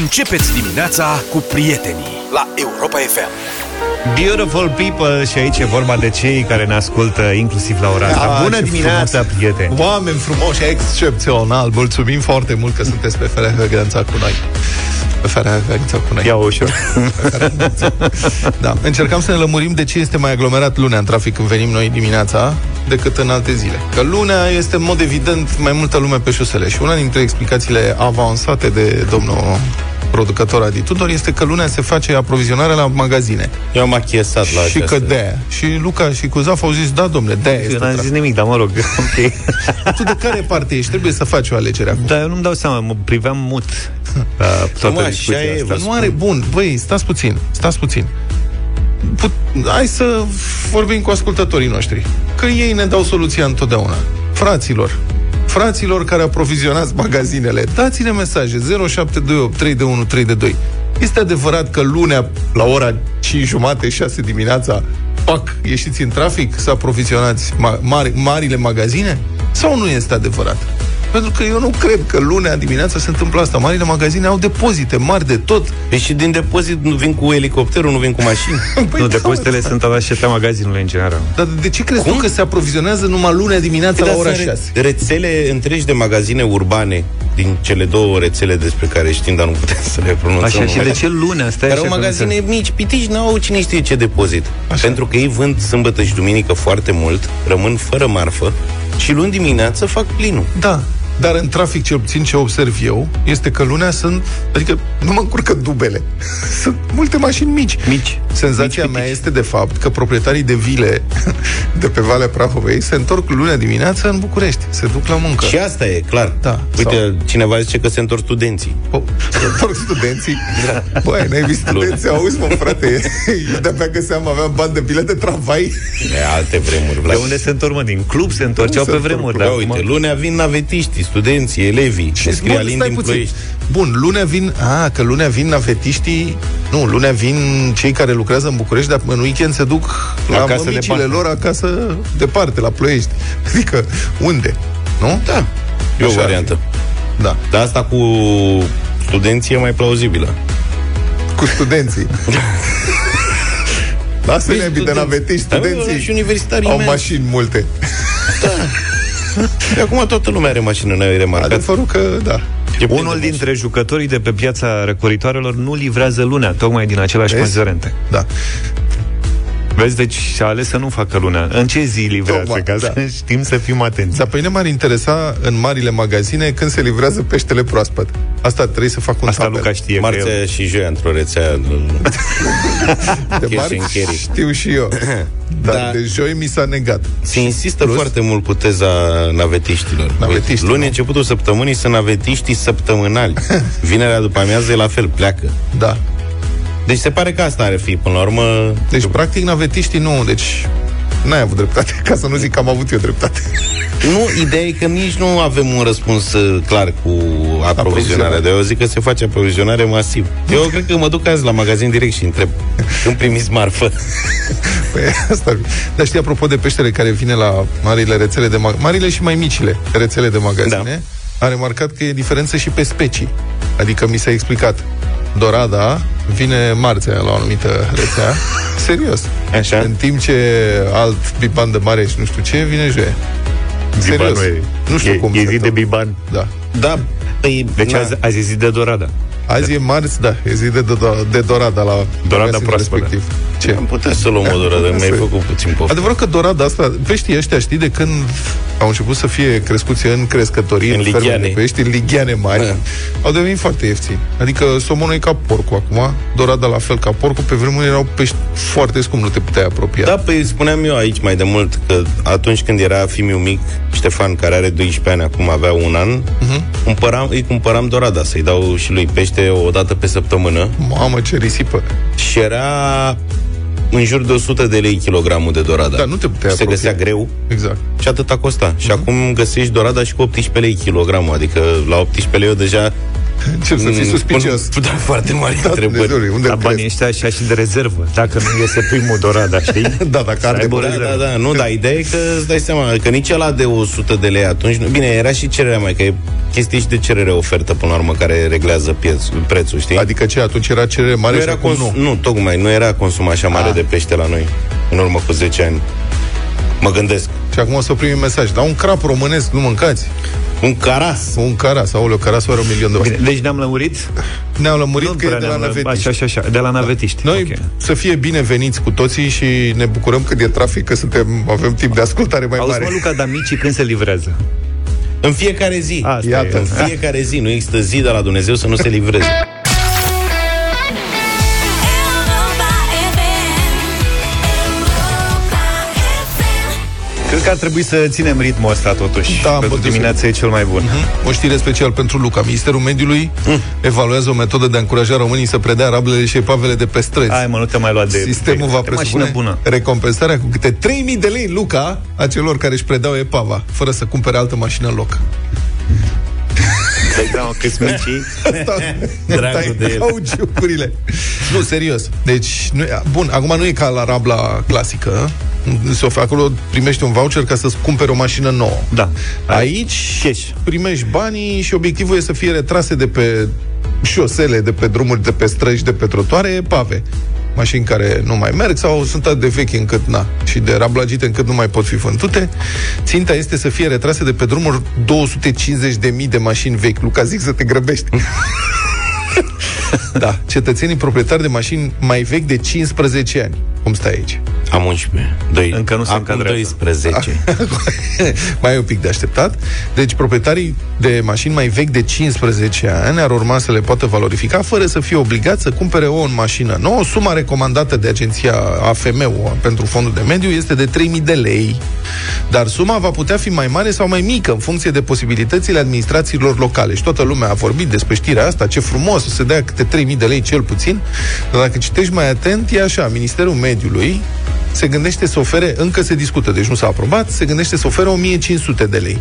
Începeți dimineața cu prietenii la Europa FM. Beautiful people. Și aici e vorba de cei care ne ascultă inclusiv la ora asta. Bună dimineața, prieteni! Oameni frumoși, excepțional. Mulțumim foarte mult că sunteți pe Ferea Granța cu noi. Pe Ferea Granța cu noi. Ia ușor. Da. Încercam să ne lămurim de ce este mai aglomerat lunea în trafic când venim noi dimineața decât în alte zile. Că lunea este în mod evident mai multă lume pe șosele. Și una dintre explicațiile avansate de domnul producător Adi Tudor este că lunea se face aprovizionarea la magazine. Eu am achiesat la și aceasta. Că de-aia. Și Luca și Cuzaf au zis, da, domnule, de-aia este. Eu n-am zis nimic, dar mă rog. Okay. Tu de care parte ești? Trebuie să faci o alegere acum. Da, eu nu-mi dau seama, mă priveam mut la toată discuția asta. Nu are bun. Băi, stați puțin. Hai să vorbim cu ascultătorii noștri. Că ei ne dau soluția întotdeauna. Fraților care aprovizionați magazinele, dați-ne mesaje 0728 3132. Este adevărat că lunea la ora 5:30, 6 dimineața, pac, ieșiți în trafic să aprovizionați marile magazine? Sau nu este adevărat? Pentru că eu nu cred că lunea dimineața se întâmplă asta. Marile magazine au depozite mari de tot. Păi și din depozit nu vin cu elicopterul, nu vin cu mașini. Păi nu, depozitele sunt alașetea magazinului în general. Dar de ce crezi tu că se aprovizionează numai lunea dimineața la ora 6? Rețele întregi de magazine urbane din cele două rețele despre care știm, dar nu putem să le pronunțăm. Așa, și de ce lunea? Stai așa. Dar magazine mici, pitici, n-au cine știe ce depozit. Așa. Pentru că ei vând sâmbătă și duminică foarte mult, rămân fără marfă și luni dimineață fac plinul. Da. Dar în trafic, cel puțin ce observ eu, este că lunea sunt... Adică nu mă încurcă dubele. Sunt multe mașini mici. Senzația mea este, de fapt, că proprietarii de vile de pe Valea Prahovei se întorc lunea dimineața în București. Se duc la muncă. Și asta e, clar. Da. Uite, cineva zice că se întorc studenții. Se întorc studenții? Da. Băi, n-ai vist studenții? Auzi, mă, frate, eu de-abia găseam, aveam bani de bilet de tramvai. De alte vremuri. De unde se întorc, mă? Din club se întorceau pe vremuri. Da, uite, lunea vin navetiști, studenții, elevii, și scrie Alin din Ploiești. Bun, lunea vin navetiștii, nu, lunea vin cei care lucrează în București, dar în weekend se duc la mămicile lor acasă, departe, la Ploiești. Adică, unde? Nu? Da. E o variantă. Da. Dar asta cu studenții e mai plauzibilă. Cu studenții. Lasă-ne de navetiști, studenții și universitarii au mașini multe. Da. De acum toată lumea are mașină, n-ai remarcat? Adevărul că da. Unul dintre jucătorii de pe piața răcoritoarelor nu livrează lunea, tocmai din același considerente. Da. Vezi, deci și-a ales să nu facă lunea. În ce zi livrează, ca să știm să fim atenți. Dar pe mine m-ar interesa în marile magazine când se livrează peștele proaspăt. Asta trebuie să fac un tabel. Asta Luca știe. Marțea și joia într-o rețea. De marți știu și eu. Dar de joi mi s-a negat. Se insistă foarte mult cu teza navetiștilor. Luni, începutul săptămânii, sunt navetiștii săptămânali. Vinerea după amiază e la fel, pleacă. Da. Deci se pare că asta ar fi, până la urmă... Deci, practic, navetiștii nu... Deci, n-ai avut dreptate, ca să nu zic că am avut eu dreptate. Nu, ideea e că nici nu avem un răspuns clar cu aprovizionarea. De eu zic că se face aprovizionare masiv. Eu cred că mă duc azi la magazin direct și întreb când primiți marfă. Păi asta... Dar știi, apropo de peștele care vine la marile rețele de magazine... Marile și mai micile rețele de magazine... Da. A remarcat că e diferență și pe specii. Adică mi s-a explicat... Dorada vine marțea la o anumită rețea. Serios. Așa? În timp ce alt biban de mare și nu știu ce, vine joie. Serios. Nu știu cum. E zi de biban. Da. Păi, deci azi e zi de dorada. Azi e marți, da. E zi de dorada la dorada proaspătă. Ce? Am putea să luăm o dorada, mi-ai făcut puțin poftă. Adevărat că dorada asta, peștii ăștia, știi, de când au început să fie crescuți în crescătorii, în ligheane. Pești, în ligheane mari, au devenit foarte ieftini. Adică somonul e ca porcul acum, dorada la fel ca porcul, pe vremuri erau pești foarte scump, nu te puteai apropia. Da, păi spuneam eu aici mai de mult că atunci când era fimiu mic, Ștefan, care are 12 ani, acum avea un an, îi cumpăram dorada, să-i dau și lui pește o dată pe săptămână. Mamă, ce risipă! Și era... în jur de 100 de lei kilogramul de dorada. Da, nu te putea apropia. Se găsea greu. Exact. Și atâta costa. Și acum găsești dorada și cu 18 lei kilogramul. Adică la 18 lei eu deja Ce să fii suspicios? Da, foarte mari întrebări. La banii ăștia așa și de rezervă. Dacă nu iese primul Dorada, știi? Da, dacă arde Dorada, da, nu, dar ideea e că îți dai seama că nici ăla de 100 de lei atunci, bine, era și cererea, mai că e chestii și de cerere-ofertă, până la urmă, care reglează prețul, știi? Adică ce, atunci era cerere mare și acum nu? Nu, tocmai, nu era consum așa mare de pește la noi, în urmă cu 10 ani. Mă gândesc. Și acum o să primim mesaj. Dar un crap românesc nu mâncați? Un caras. Un caras, aoleu, caras are $1.000.000. Deci ne-am lămurit? Ne-am lămurit că e de la navetiști. Așa, de la navetiști. Da. Noi să fie bineveniți cu toții și ne bucurăm când e trafic, că avem timp de ascultare mai mare. Auzi, mă, Luca, dar micii când se livrează? În fiecare zi. Iată. În fiecare zi. Nu există zi de la Dumnezeu să nu se livreze. Cred că ar trebui să ținem ritmul ăsta totuși. Da, pentru dimineața e cel mai bun. O știre special pentru Luca. Ministerul Mediului evaluează o metodă de a încuraja românii să predea rablele și epavele de pe străzi. Hai, mă, nu te mai lua de... Sistemul va presupune recompensarea cu câte 3.000 de lei, Luca, a celor care își predau epava, fără să cumpere altă mașină în loc. Dai seama câți micii dragul de el. Nu, serios. Deci, bun, acum nu e ca la rabla clasică. Acolo primești un voucher ca să-ți cumperi o mașină nouă. Da. Aici cash. Primești banii și obiectivul e să fie retrase de pe șosele, de pe drumuri, de pe străzi, de pe trotuare, pave. Mașini care nu mai merg sau sunt atât de vechi încât și de rablagite încât nu mai pot fi vândute. Ținta este să fie retrase de pe drumuri 250.000 de mașini vechi. Luca, zic să te grăbești. Da, cetățenii proprietari de mașini mai vechi de 15 ani. Cum stai aici? Am 11. Încă nu se încadrează. 12. Mai e un pic de așteptat. Deci proprietarii de mașini mai vechi de 15 ani ar urma să le poată valorifica fără să fie obligați să cumpere o mașină nouă. Suma recomandată de agenția AFM pentru fondul de mediu este de 3.000 de lei. Dar suma va putea fi mai mare sau mai mică în funcție de posibilitățile administrațiilor locale. Și toată lumea a vorbit despre știrea asta. Ce frumos, o să dea câte 3.000 de lei cel puțin. Dar dacă citești mai atent, e așa. Ministerul Mediului se gândește să ofere, încă se discută, deci nu s-a aprobat, se gândește să ofere 1.500 de lei.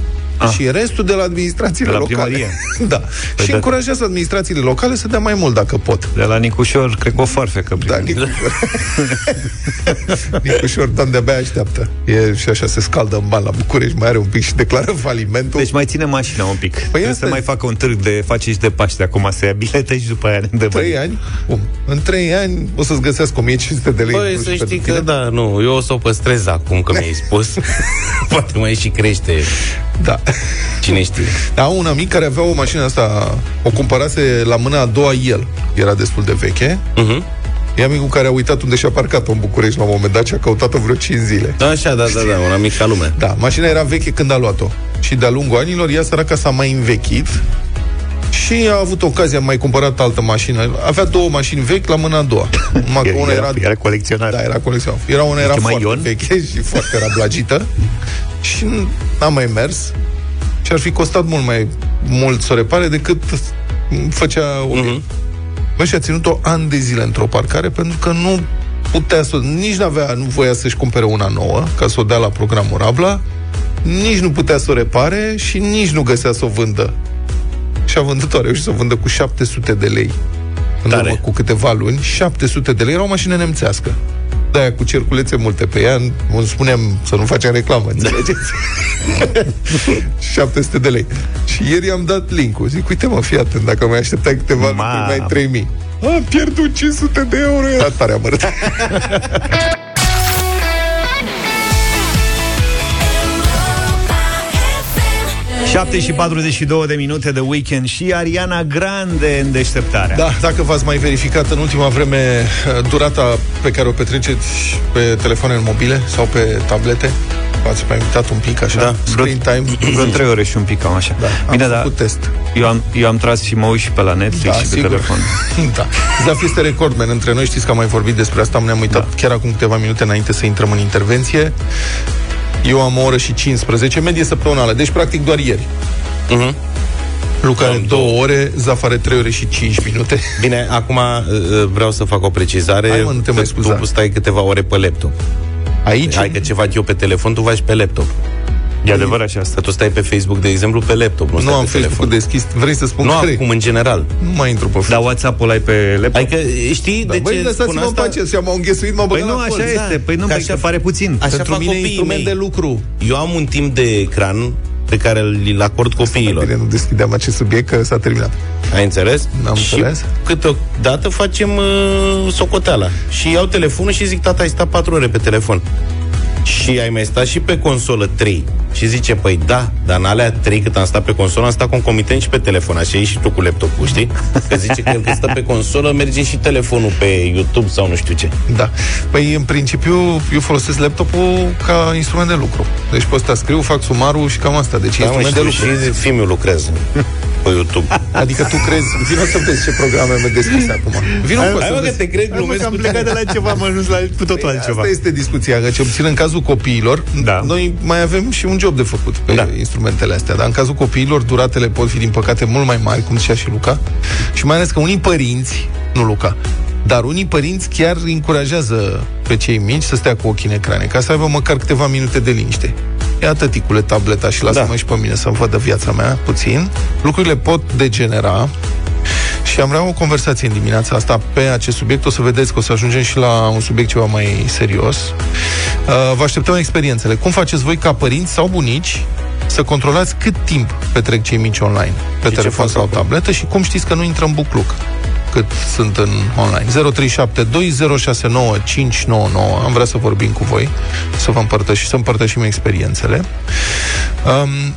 Și restul de la administrațiile locale. Da. Păi și încurajează administrațiile locale să dea mai mult dacă pot. De la Nicușor, cred că o farfecă. Da, Nicușor, dar de-abia așteaptă. E și așa, se scaldă în bani la București, mai are un pic și declară falimentul. Deci mai ține mașina un pic. Păi asta... să mai facă un târg de faceți de Paște acum, să ia bilete și după aia ne dă bani. 3 ani? Bun. În 3 ani o să-ți găsească 1.500 de lei. Păi să știi că da, nu, eu o să o păstrez acum că mi-ai spus. Poate mai și crește. Da. Cine știe? Da, un amic care avea o mașină asta, o cumpărase la mâna a doua el. Era destul de veche. E amicul care a uitat unde și-a parcat-o în București la un moment dat și a căutat-o vreo 5 zile. Da, un amic ca lumea. Da, mașina era veche când a luat-o. Și de-a lungul anilor, ea săraca s-a mai învechit și a avut ocazia, mai cumpărat altă mașină. Avea două mașini vechi la mâna a doua. Era colecționar. Da, era colecționar. Una era foarte veche și foarte rablagită. Și n-a mai mers. Și ar fi costat mult mai mult să o repare decât făcea o... Bă, și a ținut-o ani de zile într-o parcare, pentru că nu putea să... Nici nu voia să-și cumpere una nouă, ca să o dea la programul Rabla, nici nu putea să o repare și nici nu găsea să o vândă. Și a vândut-o, a reușit să o vândă cu 700 de lei. În urmă cu câteva luni, 700 de lei, era o mașină nemțească. De-aia cu cerculețe multe pe ea, îmi spuneam să nu facem reclamă, înțelegeți? 700 de lei. Și ieri i-am dat link-ul. Zic, uite mă, fii atent, dacă mai așteptai câteva luni, primeai 3.000. Am pierdut 500 de euro, era tare amărât. [7:42] de weekend și Ariana Grande în deșteptarea. Da, dacă v-ați mai verificat în ultima vreme durata pe care o petreceți pe telefoane mobile sau pe tablete, v-ați mai uitat un pic așa, da, screen time. Vreo 3 ore și un pic, cam așa. Da. Bine, da, test. Eu am tras și mă uit și pe la Netflix și pe telefon. Da. Zaf este recordman între noi, știți că am mai vorbit despre asta, ne-am uitat chiar acum câteva minute înainte să intrăm în intervenție. Eu am o oră și 15, medie săptămânală, deci practic doar ieri. Luca are 2 ore, Zaf are 3 ore și 5 minute. Bine, acum vreau să fac o precizare. Hai, mă, nu te mai scuza. Tu stai câteva ore pe laptop. Aici? Hai că ce fac eu pe telefon, tu faci pe laptop. E adevărat și asta. Tu stai pe Facebook, de exemplu, pe laptop. Nu am Facebook deschis. Vrei să spun că acum, în general, nu mai intru pe Facebook. Dar WhatsApp-ul ai pe laptop. Adică, știi, da, de băi, ce spun asta? Băi, m-au înghesuit, m-au băgat la colț. Păi nu, așa este. Păi nu, că pare puțin. Pentru mine e instrument de lucru. Eu am un timp de ecran pe care îl acord copiilor. Bine, nu deschideam acest subiect, că s-a terminat. Ai înțeles? N-am înțeles. Câteodată facem socoteala. Și iau telefonul și zic, tata, ai stat 4 ore pe telefon. Și ai mai stat și pe consolă 3. Și zice, păi da, dar în alea 3 cât am stat pe consolă, am stat concomitent și pe telefon. Așa e și tu cu laptopul, știi? Că zice că el cât stă pe consolă, merge și telefonul pe YouTube sau nu știu ce. Da, păi în principiu eu folosesc laptopul ca instrument de lucru. Deci pot să scriu, fac sumarul și cam asta. Deci da, instrument de lucru. Și filmul lucrează pe YouTube. Adică tu crezi, vino să vezi ce programe mă deschis acum. Vino să te crezi, glumesc, am plecat de la ceva, am ajuns la cu totul altceva. Asta este discuția, că cel puțin în cazul copiilor, da, noi mai avem și un job de făcut pe instrumentele astea, dar în cazul copiilor duratele pot fi din păcate mult mai mari, cum zicea și Luca. Și mai ales că unii părinți, nu Luca, dar unii părinți chiar încurajează pe cei mici să stea cu ochii în ecrane, ca să aibă măcar câteva minute de liniște. Ia, tăticule, tableta și lasă-mă și pe mine să-mi vadă viața mea puțin. Lucrurile pot degenera. Și am vrea o conversație în dimineața asta pe acest subiect. O să vedeți că o să ajungem și la un subiect ceva mai serios. Vă așteptăm experiențele. Cum faceți voi ca părinți sau bunici să controlați cât timp petrec cei mici online, pe și telefon sau tabletă, și cum știți că nu intră în bucluc cât sunt în online. 0372069599. Am vrea să vorbim cu voi, să vă împărtășim, să împărtășim experiențele.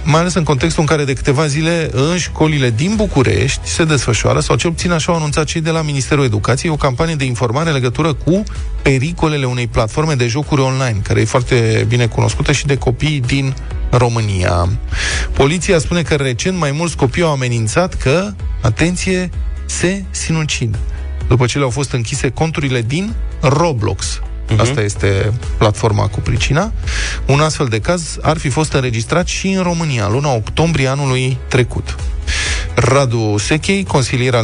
Mai ales în contextul în care de câteva zile în școlile din București se desfășoară, sau cel puțin așa au anunțat cei de la Ministerul Educației, o campanie de informare în legătură cu pericolele unei platforme de jocuri online, care e foarte bine cunoscută și de copiii din România. Poliția spune că recent mai mulți copii au amenințat că, atenție, se sinucid după ce le-au fost închise conturile din Roblox. Asta este platforma cu pricina. Un astfel de caz ar fi fost înregistrat și în România, luna octombrie anului trecut. Radu Sechei, consilier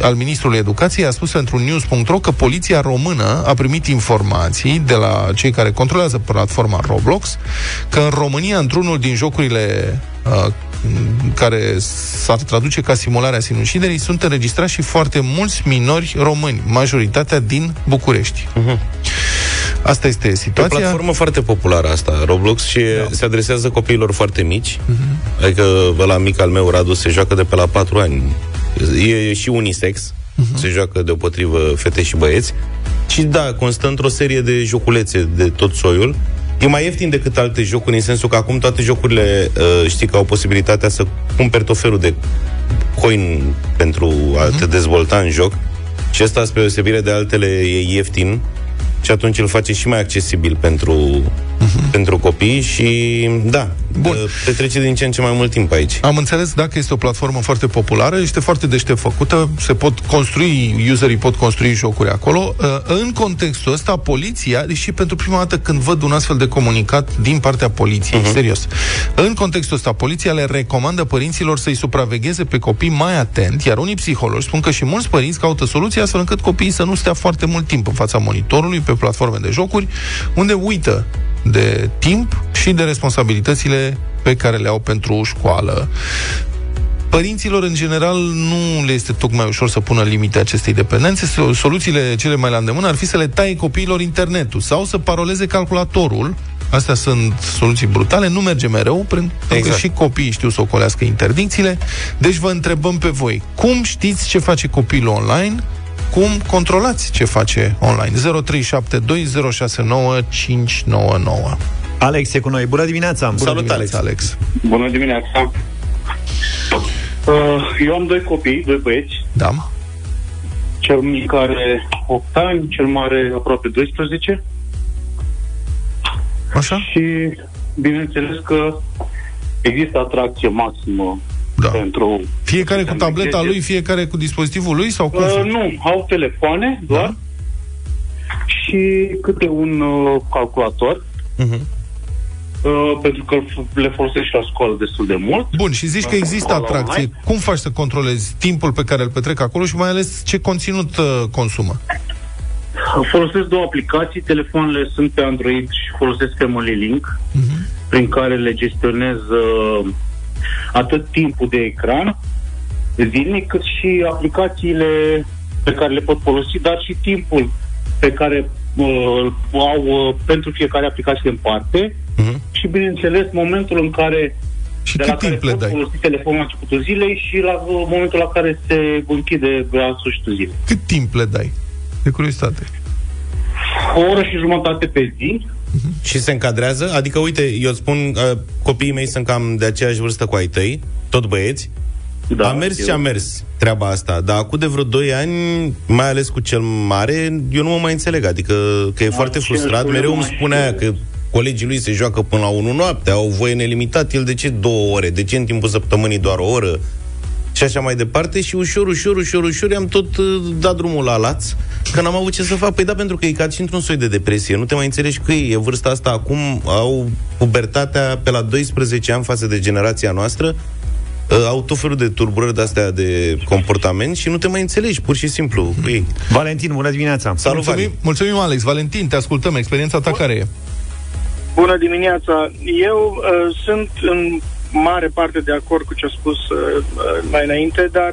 al Ministrului Educației, a spus pentru news.ro că poliția română a primit informații de la cei care controlează platforma Roblox că în România, într-unul din jocurile care s-ar traduce ca simularea sinuciderii, sunt înregistrați și foarte mulți minori români, majoritatea din București. Asta este situația. E o platformă foarte populară asta, Roblox, și se adresează copiilor foarte mici. Adică ăla mic al meu, Radu, se joacă de pe la 4 ani. E și unisex, se joacă deopotrivă fete și băieți. Și da, constă într-o serie de joculețe de tot soiul. E mai ieftin decât alte jocuri, în sensul că acum toate jocurile, știi că au posibilitatea să cumperi tot felul de coin pentru a te dezvolta în joc. Și asta, spre deosebire de altele, e ieftin. Și atunci îl face și mai accesibil pentru copii și, da, petrece din ce în ce mai mult timp aici. Am înțeles, dacă este o platformă foarte populară, este foarte deștept făcută, userii pot construi jocuri acolo. În contextul ăsta, poliția, și pentru prima dată când văd un astfel de comunicat din partea poliției, serios, în contextul ăsta, poliția le recomandă părinților să-i supravegheze pe copii mai atent, iar unii psihologi spun că și mulți părinți caută soluții astfel încât copiii să nu stea foarte mult timp în fața monitorului, pe platforme de jocuri, unde uită de timp și de responsabilitățile pe care le au pentru școală. Părinților, în general, nu le este tocmai ușor să pună limite acestei dependențe. Soluțiile cele mai la îndemână ar fi să le taie copiilor internetul sau să paroleze calculatorul. Astea sunt soluții brutale, nu merge mereu, pentru că și copiii știu să ocolească interdicțiile. Deci vă întrebăm pe voi, cum știți ce face copilul online? Cum controlați ce face online? 0372069599. Alex e cu noi. Bună dimineața! Salut, Alex! Bună dimineața! Eu am 2 copii, 2 băieți. Da. Cel mic are 8 ani, cel mare aproape 12. Așa? Și bineînțeles că există atracție maximă. Da. Pentru fiecare cu tableta lui, fiecare cu dispozitivul lui, sau cum? Nu, au telefoane doar și câte un calculator, pentru că le folosești la școală destul de mult. Bun, și zici că există atracție online. Cum faci să controlezi timpul pe care îl petrec acolo și mai ales ce conținut consumă? Folosesc 2 aplicații. Telefoanele sunt pe Android și folosesc Family Link. prin care le gestionez atât timpul de ecran zilnic, cât și aplicațiile pe care le pot folosi, dar și timpul pe care au pentru fiecare aplicație în parte, uh-huh, și, bineînțeles, momentul în care și de la care pot folosi telefonul la începutul zilei și la momentul la care se închide la sfârșitul zilei. Cât timp le dai? De curiozitate. 1,5 ore pe zi. Uh-huh. Și se încadrează? Adică, uite, eu spun, copiii mei sunt cam de aceeași vârstă cu ai tăi, tot băieți. Da, a mers treaba asta, dar acum de vreo 2 ani, mai ales cu cel mare, eu nu mă mai înțeleg, adică că e foarte frustrat, mereu îmi spune aia că colegii lui se joacă până la 1 noaptea, au voie nelimitat, el de ce 2 ore, de ce în timpul săptămânii doar o oră și așa mai departe, și ușor i-am tot dat drumul la laț, că n-am avut ce să fac. Păi da, pentru că e cad și într-un soi de depresie, nu te mai înțelegi cu ei, e vârsta asta acum, au pubertatea pe la 12 ani față de generația noastră, au tot felul de turburări de-astea de comportament și nu te mai înțelegi, pur și simplu. Ei. Valentin, bună dimineața! Salut, mulțumim, Alex! Valentin, te ascultăm, experiența ta care e? Bună dimineața! Eu sunt în mare parte de acord cu ce a spus mai înainte, dar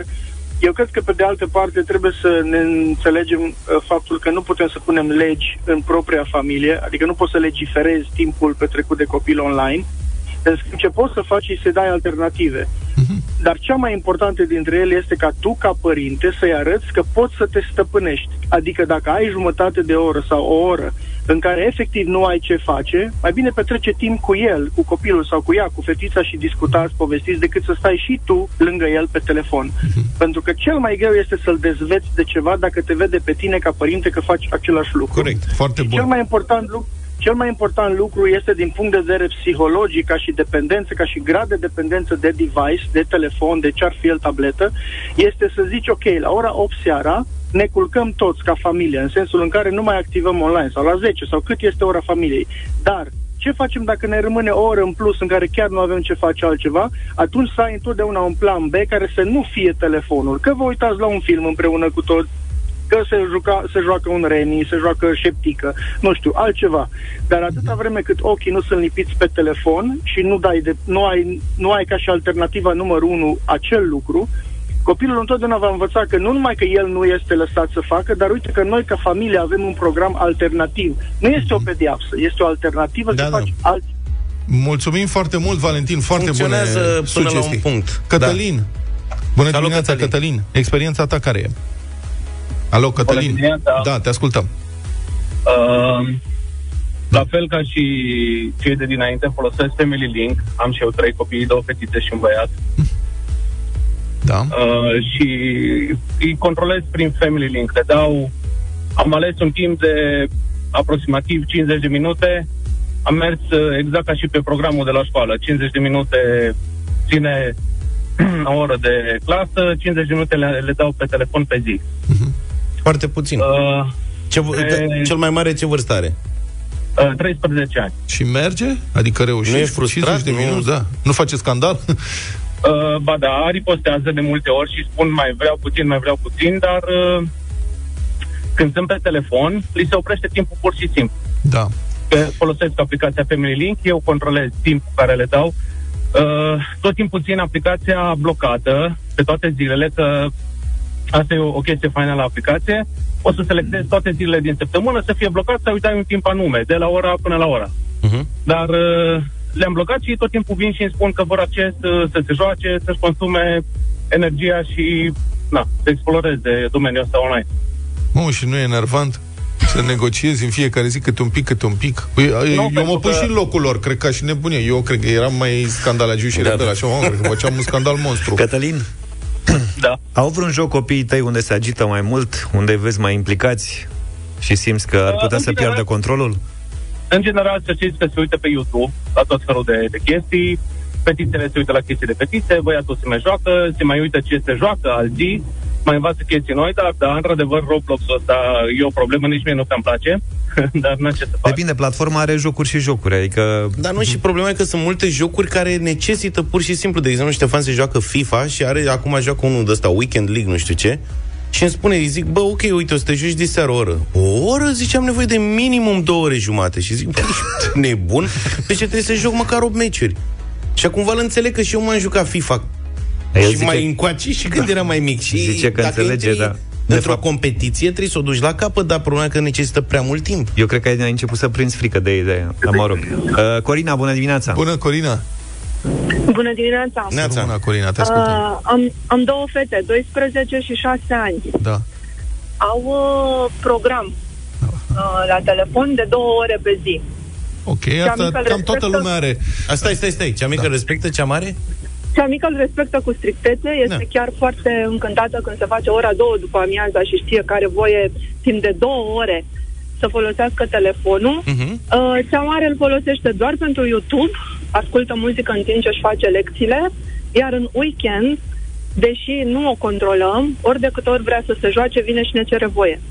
eu cred că, pe de altă parte, trebuie să ne înțelegem faptul că nu putem să punem legi în propria familie, adică nu poți să legiferezi timpul petrecut de copil online. Deci ce poți să faci e să dai alternative. Uh-huh. Dar cea mai importantă dintre ele este ca tu, ca părinte, să-i arăți că poți să te stăpânești. Adică dacă ai jumătate de oră sau o oră în care efectiv nu ai ce face, mai bine petrece timp cu el, cu copilul sau cu ea, cu fetița și discutați, povestiți, decât să stai și tu lângă el pe telefon. Uh-huh. Pentru că cel mai greu este să-l dezveți de ceva dacă te vede pe tine ca părinte că faci același lucru. Corect, foarte bun. Cel mai important lucru este din punct de vedere psihologic, ca și dependență, ca și grad de dependență de device, de telefon, de ce-ar fi el tabletă, este să zici, ok, la ora 8 seara ne culcăm toți ca familie, în sensul în care nu mai activăm online, sau la 10, sau cât este ora familiei. Dar ce facem dacă ne rămâne o oră în plus în care chiar nu avem ce face altceva? Atunci să ai întotdeauna un plan B care să nu fie telefonul, că vă uitați la un film împreună cu toți, că se joacă un remi, se joacă șeptică, nu știu, altceva. Dar atâta vreme cât ochii nu sunt lipiți pe telefon și nu ai ca și alternativa numărul 1 acel lucru, copilul întotdeauna va învăța că nu numai că el nu este lăsat să facă, dar uite că noi ca familie avem un program alternativ. Nu este o pedeapsă, este o alternativă să faci altceva. Mulțumim foarte mult, Valentin, foarte bune sugestii. Până la un punct. Cătălin, da. Bună dimineața, Cătălin. Experiența ta care e? Alo, Cătălin. Da, te ascultăm. La fel ca și cei de dinainte, folosesc Family Link. Am și eu 3 copii, 2 fetițe și un băiat. Da. Și îi controlez prin Family Link. Am ales un timp de aproximativ 50 de minute. Am mers exact ca și pe programul de la școală. 50 de minute ține o oră de clasă, 50 de minute le dau pe telefon pe zi. Uh-huh. Foarte puțin. Cel mai mare ce vârstă are? 13 ani. Și merge? Adică reușește? Nu e frustrat? Da. Nu face scandal? Ba da, ripostează de multe ori și spun mai vreau puțin, dar când sunt pe telefon, li se oprește timpul pur și simplu. Da. Folosesc aplicația Family Link, eu controlez timpul care le dau. Tot timpul țin aplicația blocată pe toate zilele, că asta e o chestie faină la aplicație. O să selectezi toate zilele din săptămână să fie blocat, să uitai un timp anume, de la ora până la ora. Uh-huh. Dar le-am blocat și tot timpul vin și îmi spun că vor acces să se joace, să-și consume energia și să exploreze domeniul ăsta online. Și nu e enervant să negociezi în fiecare zi câte un pic? Eu mă pun și în locul lor, cred că și nebunie. Eu cred că eram mai scandalagiu și rebel, așa, cred că făceam un scandal monstru. Cătălin? Da. Au vreun joc copiii tăi unde se agită mai mult, unde îi vezi mai implicați și simți că ar putea să piardă controlul? În general, să știți că se uită pe YouTube la tot felul de chestii. Fetițele se uită la chestii de fetițe, băiatul se mai joacă, se mai uită ce se joacă alții, mai învață chestii noi, dar într-adevăr Roblox-ul ăsta e o problemă, nici mie nu prea-mi place. Dar n-am ce să fac. Depinde, platforma are jocuri, adică... Dar nu, și problema e că sunt multe jocuri care necesită pur și simplu. De exemplu, Ștefan se joacă FIFA și acum joacă unul de ăsta, Weekend League, nu știu ce. și îmi spune, îi zic, bă, ok, uite, o să te joci de seară o oră. O oră? Zice, am nevoie de minimum 2 ore jumate. Și zic, bă, ești nebun? Deci trebuie să joc măcar 8 meciuri. Și acum vă înțeleg că și eu m-am jucat FIFA. El și zice, mai încoace și când era mai mic. Și zice că înțelege, intri, da. Într-o competiție trebuie să o duci la capăt, dar problema că necesită prea mult timp. Eu cred că ai început să prinzi frică de ideea. Mă rog. Corina, bună dimineața! Bună, Corina! Bună dimineața! Neața. Bună, Corina, te ascultăm. Am două fete, 12 și 6 ani. Da. Au program la telefon de 2 ore pe zi. Ok, asta cam toată lumea are. Stai, cea mică respectă, cea mare? Cea mică îl respectă cu strictețe, este chiar foarte încântată când se face ora 2 după amiaza și știe că are voie timp de 2 ore să folosească telefonul. Uh-huh. Cea mare îl folosește doar pentru YouTube, ascultă muzică în timp ce își face lecțiile, iar în weekend, deși nu o controlăm, ori de câte ori vrea să se joace, vine și ne cere voie.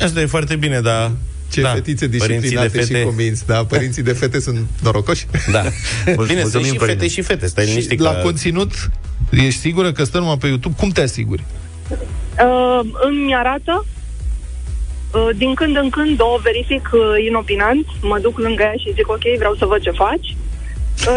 Asta e foarte bine, dar... Ce fetițe disciplinate și convinți. Da, părinții de fete sunt norocoși. Da. Bine, sunt și fete și fete. Stai liniștit. La conținut, ești sigură că stă numai pe YouTube? Cum te asiguri? Îmi arată. Din când în când o verific inopinant. Mă duc lângă ea și zic, ok, vreau să văd ce faci.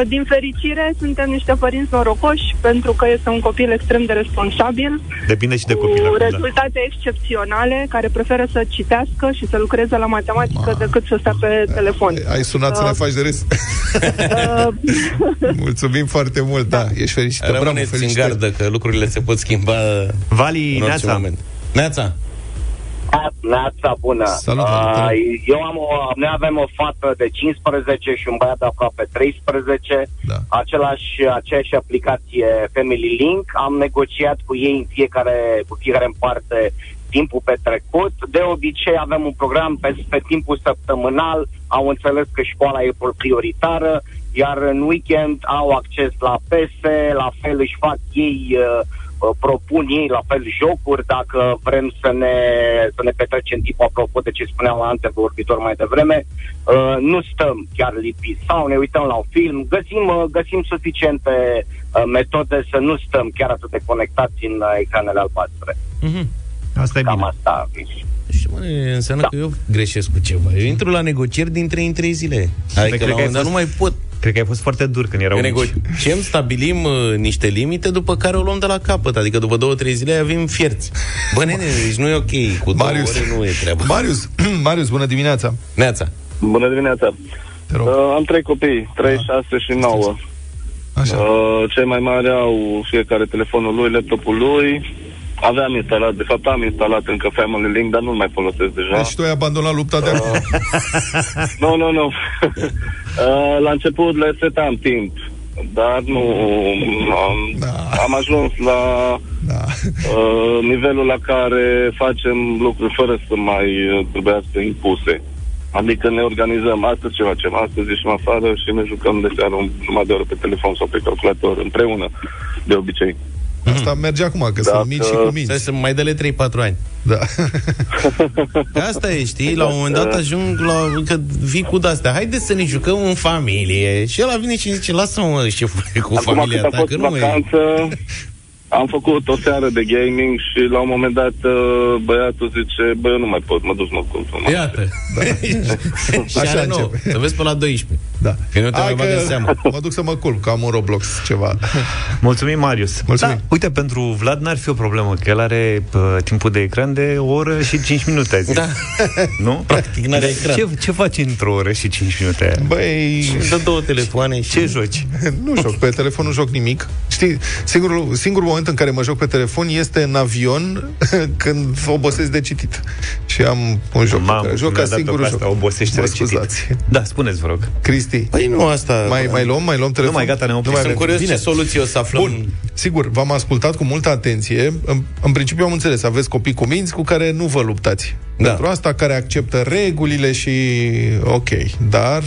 Din fericire, suntem niște părinți norocoși, pentru că este un copil extrem de responsabil. Depinde și de copil. Cu rezultate excepționale, care preferă să citească și să lucreze la matematică decât să stea pe telefon. Ai sunat să ne faci de râs. Mulțumim foarte mult, da. Ești fericită. Rămâneți în gardă, că lucrurile se pot schimba. Vali, în orice moment. Neața. Neața, bună. Salut, noi avem o fată de 15 și un băiat de aproape 13. Da. Aceeași aplicație Family Link. Am negociat cu ei cu fiecare în parte timpul petrecut. De obicei avem un program pe timpul săptămânal. Au înțeles că școala e prioritară, iar în weekend au acces la PS. La fel își fac ei... propun ei la fel jocuri, dacă vrem să ne petrecem timpul, apropo de ce spuneam la antevorbitor mai devreme, nu stăm chiar lipiți sau ne uităm la un film, găsim suficiente metode să nu stăm chiar atât de conectați în ecranele albastre. Mm-hmm. Asta e cam bine. Asta. Și înseamnă că eu greșesc cu ceva. Eu intru la negocieri din 3 în 3 zile. Adică la un moment dat nu mai pot. Cred că ai fost foarte dur când erau mici. Stabilim niște limite, după care o luăm de la capăt. Adică după 2-3 zile avem fierți. Bă, nene, deci nu e ok. Cu 2 ore nu e treaba. Marius, bună dimineața. Neața. Bună dimineața. Am 3 copii, 3, 6 și 9. Așa. Cei mai mari au fiecare telefonul lui, laptopul lui. Am instalat încă Family Link, dar nu-l mai folosesc deja. Deci tu ai abandonat lupta de acum? Nu. La început le setam timp, dar nu... Am ajuns la nivelul la care facem lucruri fără să mai trebuiască impuse. Adică ne organizăm, astăzi ce facem, astăzi ieșim afară și ne jucăm de seară numai de oră pe telefon sau pe calculator, împreună, de obicei. Asta merge acum, că sunt mici și cu minți. Sunt mai dele 3-4 ani. Da. Asta e, știi? La un moment dat ajung la... că vii cu de-astea. Haideți să ne jucăm în familie. Și ăla vine și zice, lasă-mă șefule cu acum familia ta, că nu vacanță, mai e. Am făcut o seară de gaming și la un moment dat băiatul zice, bă, nu mai pot, mă duc, mă duc. Iată. Da. Așa începe. Să vezi pe la 12. Da. Că nu te mai bag în seama. Mă duc să mă culc, că am un Roblox ceva. Mulțumim, Marius. Mulțumim. Da. Uite, pentru Vlad n-ar fi o problemă, că el are timpul de ecran de o oră și 5 minute, ai zis. Da. Nu? Practic n-are ecran. Ce faci într-o oră și 5 minute aia? Băi... dă 2 telefoane și... Ce joci? Nu joc, pe telefon nu joc nimic. Știi, singurul moment în care mă joc pe telefon este în avion, când obosesc de citit. Și am un joc. Joc ca singurul joc. Obosește de citit. Da, spuneți, vă rog. Păi nu asta. Mai luăm telefonul. Nu mai gata, ne oprim. Sunt curios ce soluții o să aflăm. Bun, sigur, v-am ascultat cu multă atenție. În principiu am înțeles, aveți copii cu minți cu care nu vă luptați. Da. Pentru asta, care acceptă regulile și ok. Dar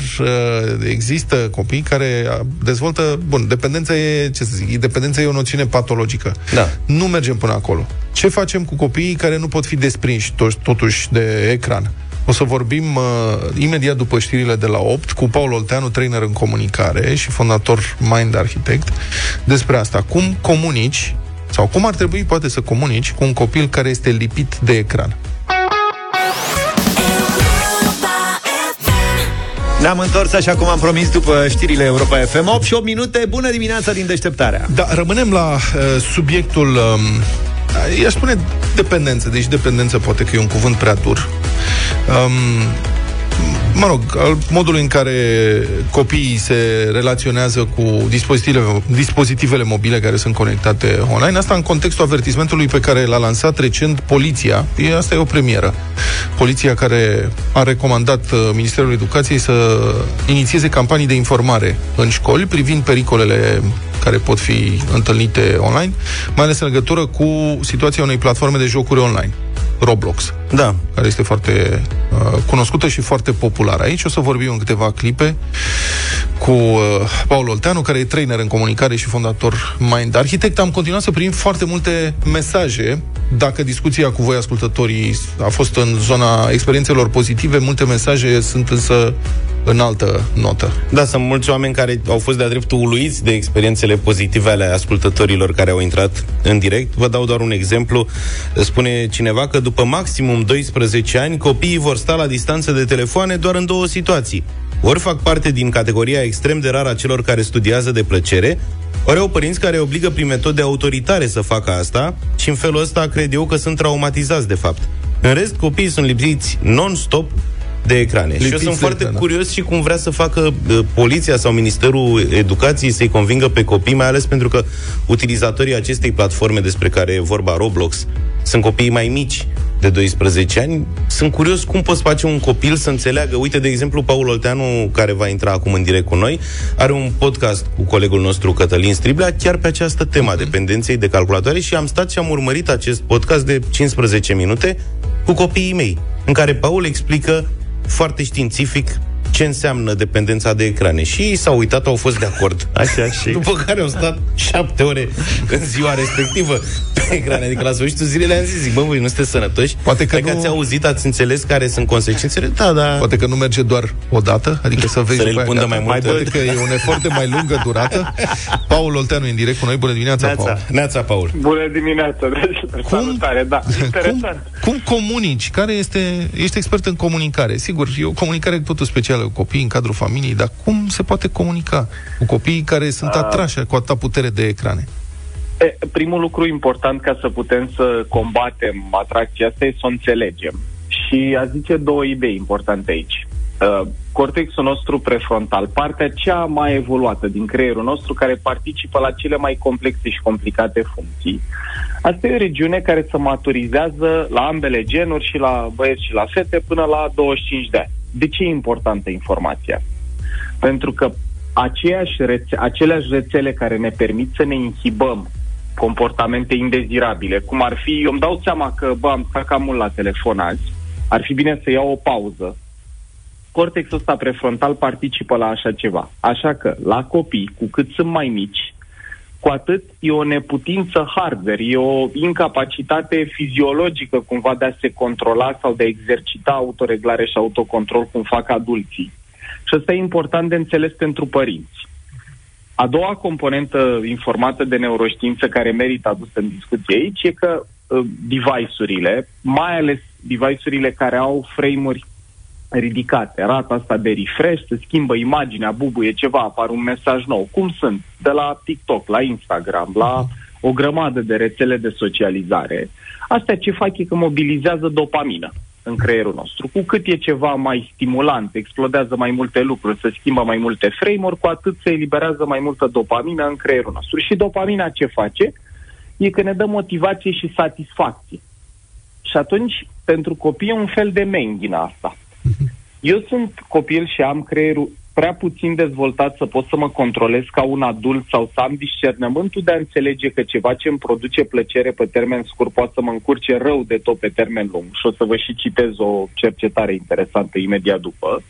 există copii care dezvoltă, bun, dependența e, ce să zic, dependența e o noțiune patologică. Da. Nu mergem până acolo. Ce facem cu copiii care nu pot fi desprinși totuși de ecran? O să vorbim imediat după știrile de la 8 cu Paul Olteanu, trainer în comunicare și fondator Mind Architect, despre asta. Cum comunici Sau cum ar trebui poate să comunici cu un copil care este lipit de ecran? Ne-am întors, așa cum am promis, după știrile Europa FM. 8 și 8 minute, bună dimineața din deșteptarea. Da, rămânem la subiectul, i-aș spune dependență. Deci dependență poate că e un cuvânt prea dur. Mă rog, al modului în care copiii se relaționează cu dispozitivele mobile care sunt conectate online. Asta în contextul avertismentului pe care l-a lansat recent poliția. Asta e o premieră. Poliția care a recomandat Ministerul Educației să inițieze campanii de informare în școli privind pericolele care pot fi întâlnite online, mai ales în legătură cu situația unei platforme de jocuri online, Roblox, da, care este foarte cunoscută și foarte populară. Aici o să vorbim în câteva clipe cu Paul Olteanu, care e trainer în comunicare și fondator Mind Architect. Am continuat să primim foarte multe mesaje. Dacă discuția cu voi, ascultătorii, a fost în zona experiențelor pozitive, multe mesaje sunt însă în altă notă. Da, sunt mulți oameni care au fost de-a dreptul uluiți de experiențele pozitive ale ascultătorilor care au intrat în direct. Vă dau doar un exemplu. Spune cineva că după maximum 12 ani, copiii vor sta la distanță de telefoane doar în două situații. Ori fac parte din categoria extrem de rară a celor care studiază de plăcere, ori au părinți care obligă prin metode autoritare să facă asta și în felul ăsta cred eu că sunt traumatizați de fapt. În rest, copiii sunt lipsiți non-stop de ecrane. Lipiți. Și eu sunt foarte curios și cum vrea să facă poliția sau Ministerul Educației să-i convingă pe copii, mai ales pentru că utilizatorii acestei platforme despre care e vorba, Roblox, sunt copiii mai mici de 12 ani. Sunt curios cum poți face un copil să înțeleagă. Uite, de exemplu, Paul Olteanu, care va intra acum în direct cu noi, are un podcast cu colegul nostru Cătălin Striblea chiar pe această temă, dependenței de calculatoare, și am stat și am urmărit acest podcast de 15 minute cu copiii mei, în care Paul explică foarte științific ce înseamnă dependența de ecrane. Și ei s-au uitat, au fost de acord. Așa, și după care au stat 7 ore în ziua respectivă pe ecrane. Adică la sfârșitul zilele am zis, zic, bă, voi nu sunteți sănătoși? Poate că ați auzit, ați înțeles care sunt consecințele? Da, da. Poate că nu merge doar o dată, adică să vezi după aia. Mai multe. Poate că e un efort de mai lungă durată. Paul Olteanu e în direct cu noi. Bună dimineața, Neața. Paul. Neața, Paul. Bună dimineața, dragilor. Salutare, da. Interesant. Cum comunici? Ești expert în comunicare. Sigur, e o comunicare totul specială cu copiii, în cadrul familiei, dar cum se poate comunica cu copiii care sunt atrași cu atâta putere de ecrane? Primul lucru important ca să putem să combatem atracția asta e să o înțelegem. Și a zice două idei importante aici. Cortexul nostru prefrontal, partea cea mai evoluată din creierul nostru, care participă la cele mai complexe și complicate funcții. Asta e o regiune care se maturizează la ambele genuri, și la băieți și la fete, până la 25 de ani. De ce e importantă informația? Pentru că aceleași rețele care ne permit să ne inhibăm comportamente indezirabile, cum ar fi, eu îmi dau seama că am stat cam mult la telefon azi, ar fi bine să iau o pauză. Cortexul ăsta prefrontal participă la așa ceva. Așa că la copii, cu cât sunt mai mici, cu atât e o neputință hardware, e o incapacitate fiziologică cumva de a se controla sau de a exercita autoreglare și autocontrol cum fac adulții. Și asta e important de înțeles pentru părinți. A doua componentă informată de neuroștiință care merită adusă în discuție aici e că device-urile, mai ales device-urile care au frame-uri ridicate, rata asta de refresh, se schimbă imaginea, bubuie ceva, apar un mesaj nou. Cum sunt? De la TikTok, la Instagram, la o grămadă de rețele de socializare. Astea ce fac e că mobilizează dopamină în creierul nostru. Cu cât e ceva mai stimulant, explodează mai multe lucruri, se schimbă mai multe frame-uri, cu atât se eliberează mai multă dopamină în creierul nostru. Și dopamina ce face? E că ne dă motivație și satisfacție. Și atunci, pentru copii, e un fel de menghină asta. Eu sunt copil și am creierul prea puțin dezvoltat să pot să mă controlez ca un adult sau să am discernământul de a înțelege că ceva ce îmi produce plăcere pe termen scurt poate să mă încurce rău de tot pe termen lung. Și o să vă și citez o cercetare interesantă imediat după.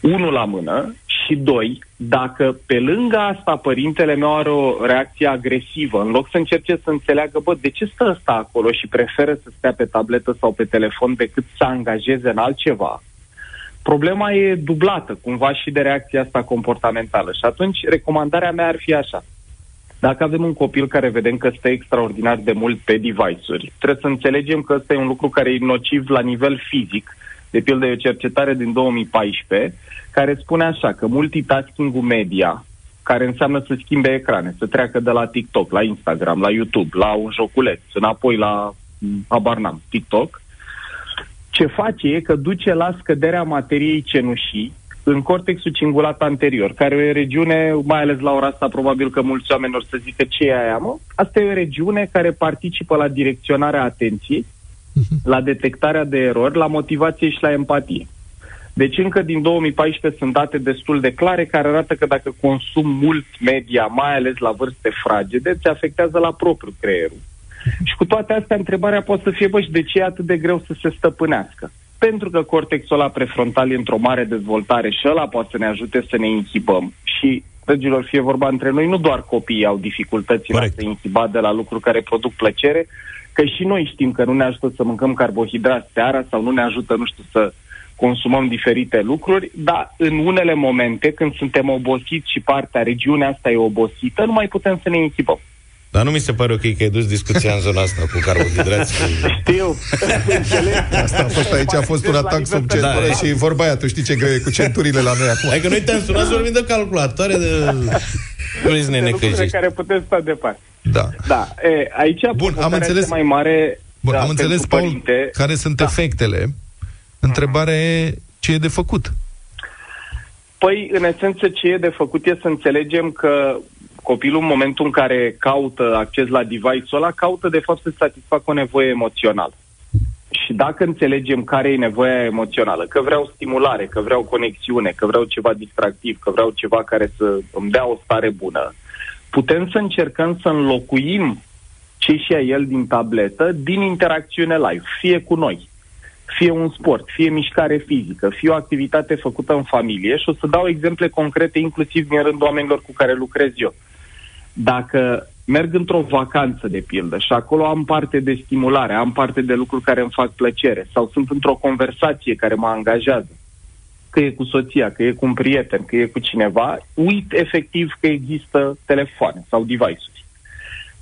1 la mână și 2, dacă pe lângă asta părintele meu are o reacție agresivă, în loc să încerce să înțeleagă, bă, de ce stă ăsta acolo și preferă să stea pe tabletă sau pe telefon decât să angajeze în altceva, problema e dublată cumva și de reacția asta comportamentală. Și atunci recomandarea mea ar fi așa. Dacă avem un copil care vedem că stă extraordinar de mult pe device-uri, trebuie să înțelegem că ăsta e un lucru care e nociv la nivel fizic. De pildă, e o cercetare din 2014 care spune așa, că multitasking-ul media, care înseamnă să schimbe ecrane, să treacă de la TikTok, la Instagram, la YouTube, la un joculeț, înapoi la, habar n-am, TikTok, ce face e că duce la scăderea materiei cenușii în cortexul cingulat anterior, care e o regiune, mai ales la ora asta, probabil că mulți oameni or să zică ce e aia, mă? Asta e o regiune care participă la direcționarea atenției, la detectarea de erori, la motivație și la empatie. Deci încă din 2014 sunt date destul de clare care arată că dacă consum mult media, mai ales la vârste fragede, se afectează la propriul creierul. Și cu toate astea, întrebarea poate să fie, bă, și de ce e atât de greu să se stăpânească? Pentru că cortexul ăla prefrontal e într-o mare dezvoltare și ăla poate să ne ajute să ne inhibăm. Și, dragilor, fie vorba între noi, nu doar copiii au dificultăți în a se inhiba de la lucruri care produc plăcere, că și noi știm că nu ne ajută să mâncăm carbohidrați seara sau nu ne ajută, nu știu, să consumăm diferite lucruri, dar în unele momente, când suntem obosiți și partea, regiunea asta e obosită, nu mai putem să ne inhibăm. Dar nu mi se pare ok că ai dus discuția în zona asta cu carbohidrații. Știu, asta a fost aici, a fost un atac sub centură și vorba aia, tu știi ce greu e cu centurile la noi acum. Hai că noi te-am sunat să vorbim de calculatoare, de lucruri care putem sta departe. Da. Da. E, aici provocarea este mai mare. Bun, am înțeles, Paul, care sunt efectele. Întrebarea e ce e de făcut. Păi, în esență, ce e de făcut e să înțelegem că copilul, în momentul în care caută acces la device-ul ăla, caută, de fapt, să satisfacă o nevoie emoțională. Și dacă înțelegem care e nevoia emoțională, că vreau stimulare, că vreau conexiune, că vreau ceva distractiv, că vreau ceva care să îmi dea o stare bună, putem să încercăm să înlocuim ce și-a el din tabletă, din interacțiune live, fie cu noi, fie un sport, fie mișcare fizică, fie o activitate făcută în familie. Și o să dau exemple concrete, inclusiv din rândul oamenilor cu care lucrez eu. Dacă merg într-o vacanță, de pildă, și acolo am parte de stimulare, am parte de lucruri care îmi fac plăcere, sau sunt într-o conversație care mă angajează, că e cu soția, că e cu un prieten, că e cu cineva, uit efectiv că există telefoane sau device-uri.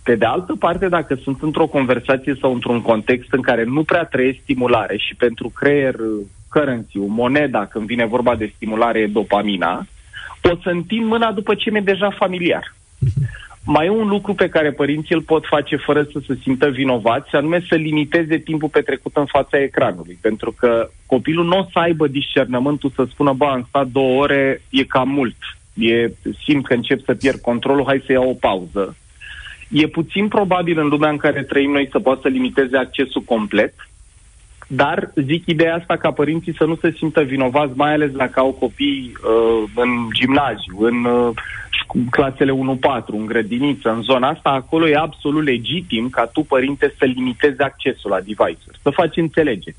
Pe de altă parte, dacă sunt într-o conversație sau într-un context în care nu prea trăiesc stimulare și pentru creier currency-ul, moneda, când vine vorba de stimulare, e dopamina, o să întind mâna după ce mi-e deja familiar. Mai e un lucru pe care părinții îl pot face fără să se simtă vinovați, anume să limiteze timpul petrecut în fața ecranului, pentru că copilul nu o să aibă discernământul să spună, bă, am stat 2 ore, e cam mult, simt că încep să pierd controlul, hai să iau o pauză. E puțin probabil în lumea în care trăim noi să poată să limiteze accesul complet, dar zic ideea asta ca părinții să nu se simtă vinovați, mai ales dacă au copii în gimnaziu, în clasele 1-4, în grădiniță, în zona asta, acolo e absolut legitim ca tu, părinte, să limitezi accesul la device-uri, să faci înțelegeri.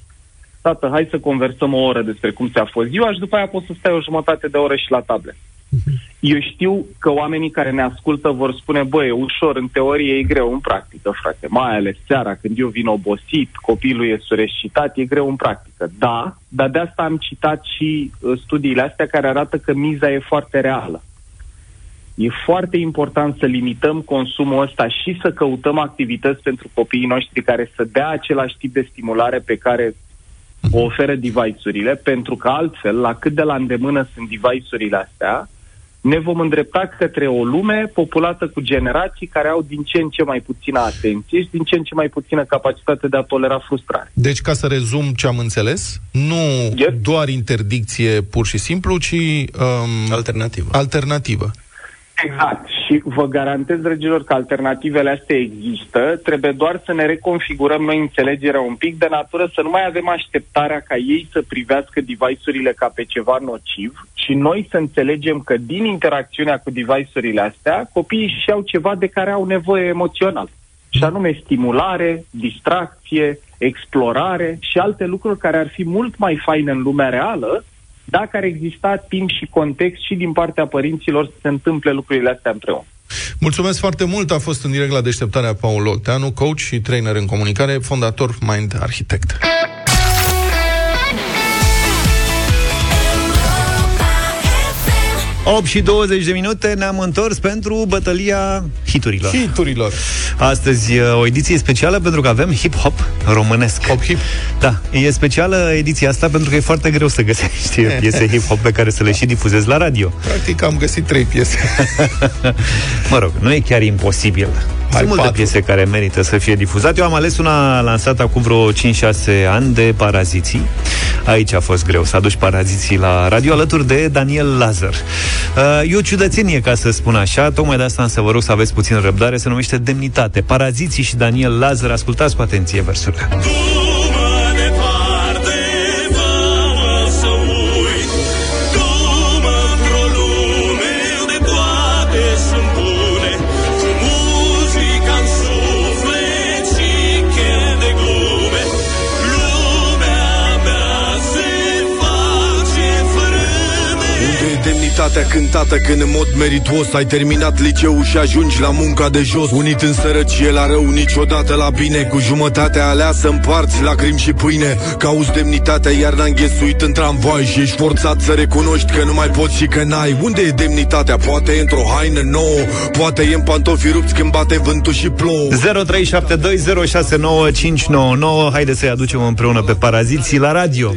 Tată, hai să conversăm o oră despre cum ți-a fost ziua și după aia poți să stai o jumătate de oră și la tablet. Eu știu că oamenii care ne ascultă vor spune, bă, e ușor, în teorie e greu în practică, frate, mai ales seara când eu vin obosit, copilul e sureșcitat, e greu în practică. Da, dar de asta am citat și studiile astea care arată că miza e foarte reală. E foarte important să limităm consumul ăsta și să căutăm activități pentru copiii noștri care să dea același tip de stimulare pe care o oferă device-urile, pentru că altfel, la cât de la îndemână sunt device-urile astea, ne vom îndrepta către o lume populată cu generații care au din ce în ce mai puțină atenție și din ce în ce mai puțină capacitate de a tolera frustrare. Deci, ca să rezum ce am înțeles, nu doar interdicție pur și simplu, ci alternativă. Exact. Și vă garantez, dragilor, că alternativele astea există. Trebuie doar să ne reconfigurăm noi înțelegerea un pic de natură, să nu mai avem așteptarea ca ei să privească device-urile ca pe ceva nociv și noi să înțelegem că din interacțiunea cu device-urile astea, copiii și-au ceva de care au nevoie emoțional. Și anume stimulare, distracție, explorare și alte lucruri care ar fi mult mai faine în lumea reală, dacă ar exista timp și context și din partea părinților să se întâmple lucrurile astea împreună. Mulțumesc foarte mult, a fost în direct la Deșteptarea Paul Olteanu, coach și trainer în comunicare, fondator Mind Architect. 8:20, ne-am întors pentru bătălia hiturilor. Astăzi o ediție specială pentru că avem hip-hop românesc. Hop-hip? Da, e specială ediția asta pentru că e foarte greu să găsești piese hip-hop pe care să le și difuzezi la radio. Practic am găsit 3 piese. Mă rog, nu e chiar imposibil. Sunt multe piese care merită să fie difuzate. Eu am ales una lansată acum vreo 5-6 ani de Paraziții. Aici a fost greu să aduci Paraziții la radio alături de Daniel Lazar. E o ciudățenie, ca să spun așa. Tocmai de asta am să vă rog să aveți puțin răbdare. Se numește Demnitate. Paraziții și Daniel Lazar. Ascultați cu atenție versurile. Cântată când în mod merituos ai terminat liceul și ajungi la munca de jos, unit în sărăcie la rău, niciodată la bine, cu jumătatea aleasă împarți lacrimi și pâine, cauți demnitatea iar n-a înghesuit în tramvai și ești forțat să recunoști că nu mai poți și că n-ai. Unde e demnitatea? Poate e într-o haină nouă, poate e în pantofi rupți când bate vântul și plouă. 0372069599. Haideți să-i aducem împreună pe Paraziții la radio.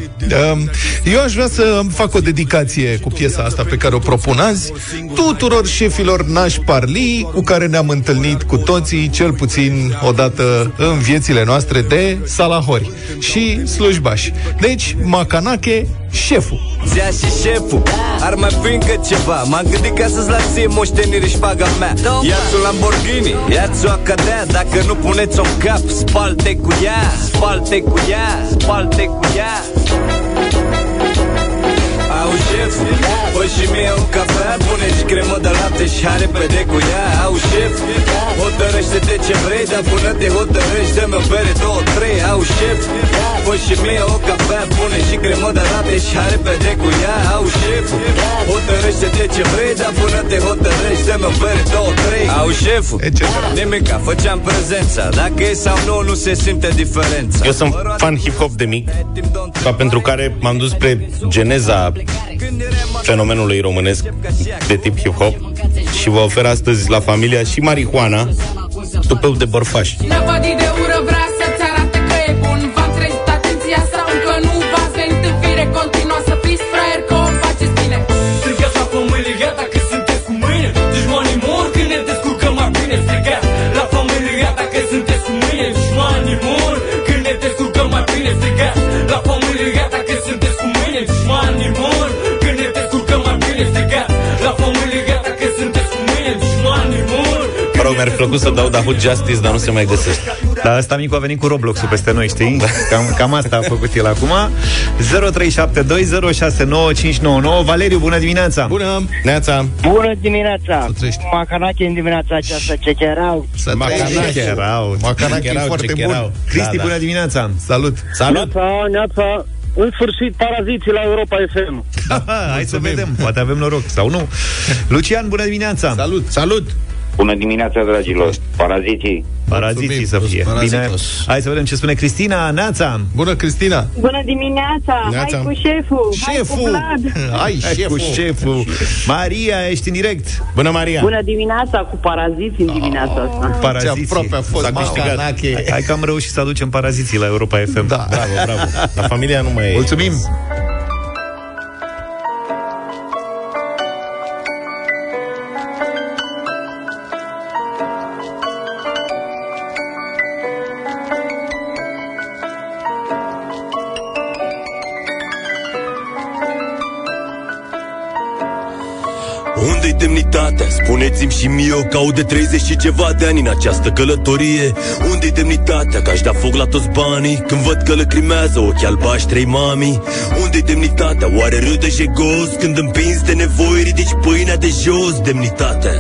Eu aș vrea să fac o dedicație cu piesa asta pe care o propun azi tuturor șefilor nașparlii cu care ne-am întâlnit cu toții cel puțin o dată în viețile noastre de salahori și slujbași. Deci, Macanache, șeful. Zea și șeful, ar mai fi încă ceva. M-am gândit că să-ți las ție moștenire și paga mea. Ia-ți un Lamborghini, ia-ți o acadea. Dacă nu puneți-o în cap, spalte cu ea, spalte cu ea, spalte cu ea. Au șeful, fă și mie o cafea, pune și cremă de lapte și hai repede cu ea. Au șeful, hotărăște-te ce vrei, dar până te hotărăști, dă-mi o bere, 2-3. Au șeful, fă și mie o cafea, pune și cremă de lapte și hai repede cu ea. Au șeful, hotărăște-te ce vrei, dar până te hotărăști, dă-mi o bere, 2-3. Au șeful, nimica, făceam prezența, dacă e sau nu, nu se simte diferența. Eu sunt fan hip-hop de mic, pentru care m-am dus spre geneza fenomenului românesc de tip hip-hop și vă ofer astăzi la Familia și Marihuana, Tupeu de Bărfaș. Mi-ar plăcut să dau Dahood Justice, dar nu se mai găsește. Dar ăsta micu a venit cu Roblox-ul peste noi, știi? Cam asta a făcut el acum. 0372069599. Valeriu, bună dimineața! Bună! Neața! Bună dimineața! Macanache în dimineața aceasta, cecherau! Macanache! Macanache e foarte bun! Cristi, bună dimineața! Salut! Salut! Neața! În sfârșit, Paraziții la Europa FM. Hai să vedem, poate avem noroc sau nu. Lucian, bună dimineața! Salut! Salut! Bună dimineața, dragilor! Paraziții! Paraziții să fie! Bine, hai să vedem ce spune Cristina. Neața! Bună, Cristina! Bună dimineața! Neața. Hai cu șeful! Șeful! Hai cu șeful! Maria, ești în direct! Bună, Maria! Bună dimineața! Cu Paraziții în dimineața asta! Paraziții! Ce aproape a fost! Hai că am reușit să aducem Paraziții la Europa FM! Da. Bravo, bravo! La Familia nu mai e... Mulțumim! Spuneți-mi și mie, eu caut de 30 și ceva de ani în această călătorie. Unde-i demnitatea, că aș da foc la toți banii când văd că lăcrimează ochii albași 3 mami? Unde-i demnitatea, oare râde jegos când împins de nevoi ridici pâinea de jos? Demnitatea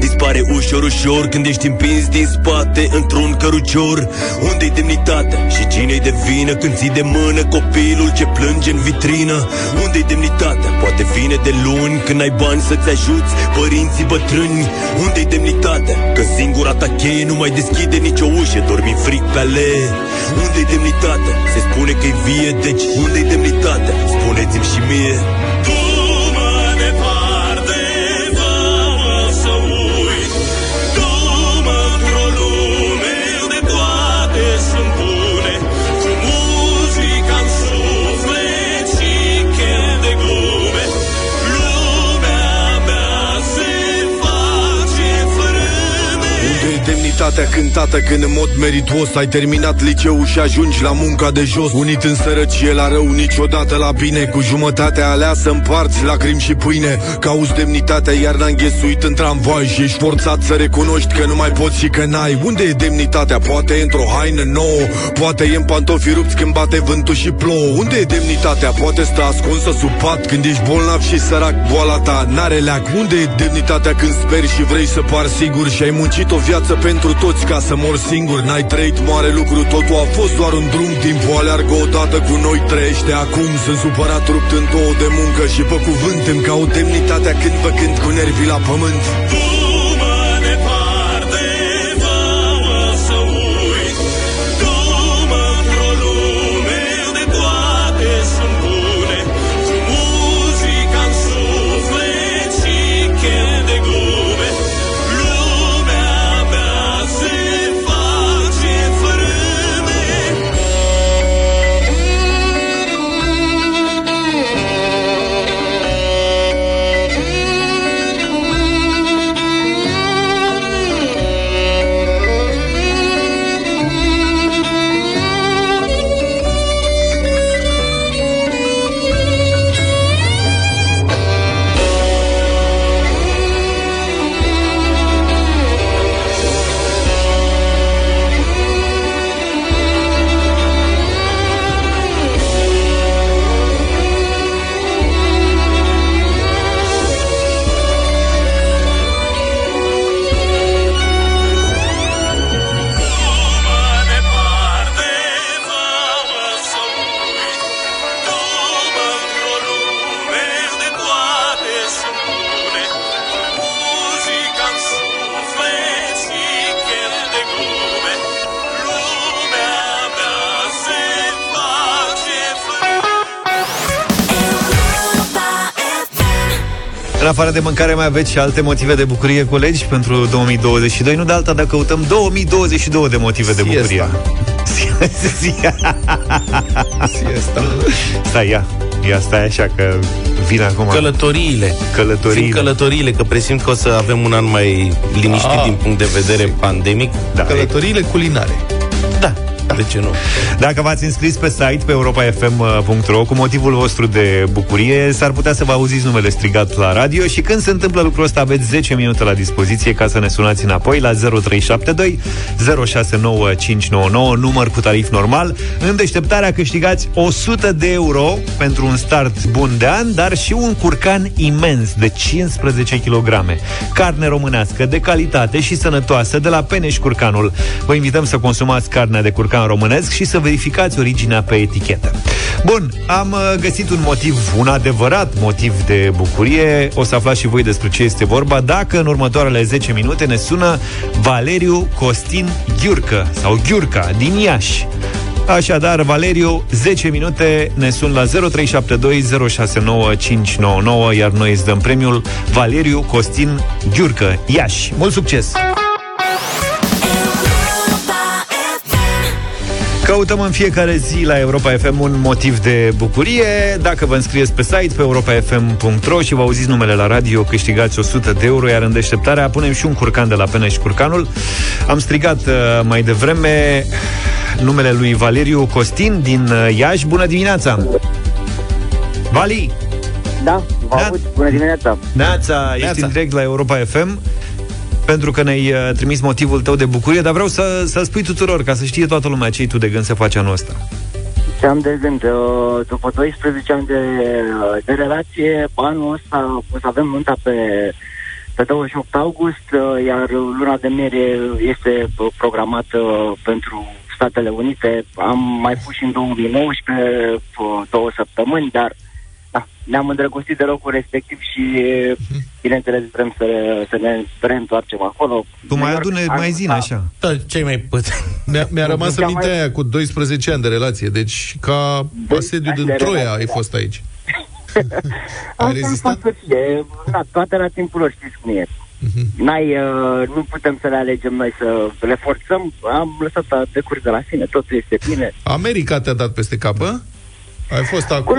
dispare ușor, ușor când ești împins din spate într-un cărucior. Unde-i demnitatea și cine-i de vină când ții de mână copilul ce plânge în vitrină? Unde-i demnitatea, poate vine de luni când ai bani să-ți ajuți părinții bătrâni. Unde-i demnitatea, că singura ta cheie nu mai deschide nicio ușă, dormi fric pe alee? Unde-i demnitatea, se spune că-i vie, deci unde-i demnitatea, spuneți-mi și mie. Tu mă departe. realitatea cântată, când în mod meritos ai terminat liceul și ajungi la munca de jos, unit în sărăcie la rău, niciodată la bine, cu jumătatea aleasă împarți lacrimi și pâine, cauți demnitatea, iar n-a înghesuit în tramvai și ești forțat să recunoști că nu mai poți și că n-ai. Unde e demnitatea? Poate e într-o haină nouă, poate e în pantofi rupți când bate vântul și plouă. Unde e demnitatea? Poate stă ascunsă sub pat când ești bolnav și sărac, boala ta n-are leac. Unde e demnitatea când speri și vrei să pari sigur și ai muncit o viață pentru toți ca să mor singur? N-ai trăit mare lucru, totul a fost doar un drum, timpul aleargă odată cu noi, trăiește acum. Sunt supărat, rupt în două de muncă și pe cuvânt îmi caut demnitatea când făcând cu nervii la pământ. Afară de mâncare mai aveți și alte motive de bucurie, colegi, pentru 2022? Nu de alta, dacă căutăm 2022 de motive de bucurie. Siesta. Stai, ia, stai așa că vin acum. Călătoriile, că presimt că o să avem un an mai liniștit din punct de vedere pandemic. Da, călătoriile culinare. De ce nu? Dacă v-ați înscris pe site, pe europafm.ro, cu motivul vostru de bucurie, s-ar putea să vă auziți numele strigat la radio și când se întâmplă lucrul ăsta aveți 10 minute la dispoziție ca să ne sunați înapoi la 0372 069599, număr cu tarif normal. În deșteptarea câștigați 100 de euro pentru un start bun de an, dar și un curcan imens de 15 kg. Carne românească de calitate și sănătoasă de la Peneș Curcanul. Vă invităm să consumați carnea de curcan românesc și să verificați originea pe etichetă. Bun, am găsit un adevărat motiv de bucurie. O să aflați și voi despre ce este vorba dacă în următoarele 10 minute ne sună Valeriu Costin Ghiurcă sau Ghiurca din Iași. Așadar, Valeriu, 10 minute, ne sun la 0372 069599, iar noi îți dăm premiul Valeriu Costin Ghiurcă, Iași. Mult succes! Căutăm în fiecare zi la Europa FM un motiv de bucurie. Dacă vă înscrieți pe site, pe europafm.ro, și vă auziți numele la radio, câștigați 100 de euro, iar în deșteptarea punem și un curcan de la Peneș Curcanul. Am strigat mai devreme numele lui Valeriu Costin din Iași. Bună dimineața! Vali! Da, vă auzi. Bună dimineața! Neața, ești în direct la Europa FM, pentru că ne-ai trimis motivul tău de bucurie, dar vreau să spui tuturor, ca să știe toată lumea ce-i tu de gând să faci anul ăsta. Ce am de gând? După 12 ani de relație, anul ăsta o să avem nunta pe 28 august, iar luna de miere este programată pentru Statele Unite. Am mai pus și în 2019 două săptămâni, dar ne-am îndrăgostit de locul respectiv și, bineînțeles, vrem să ne reîntoarcem acolo. Tu mai adune, mai zi așa. Da, ce-ai mai pățit? Mi-a rămas în mintea aia cu 12 ani de relație, deci ca asediu din Troia ai fost aici. Ai rezistat? Toate la timpul lor, știți cum e. Nu putem să le alegem noi, să le forțăm. Am lăsat de curs de la sine, totul este bine. America te-a dat peste capă? Ai fost acolo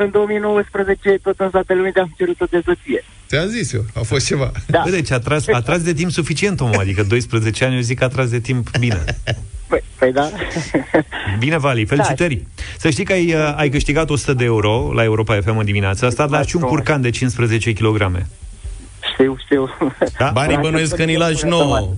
în 2019, tot în Statele Unite am cerut-o de soție. Te-am zis eu, a fost ceva. Da. Deci a tras de timp suficient, omul, adică 12 ani, eu zic că a tras de timp bine. Păi da. Bine, Vali, felicitări. Da. Să știi că ai câștigat 100 de euro la Europa FM în dimineața asta, dar și un curcan de 15 kg. Știu. Da? Banii bănuiesc că ni lași nouă.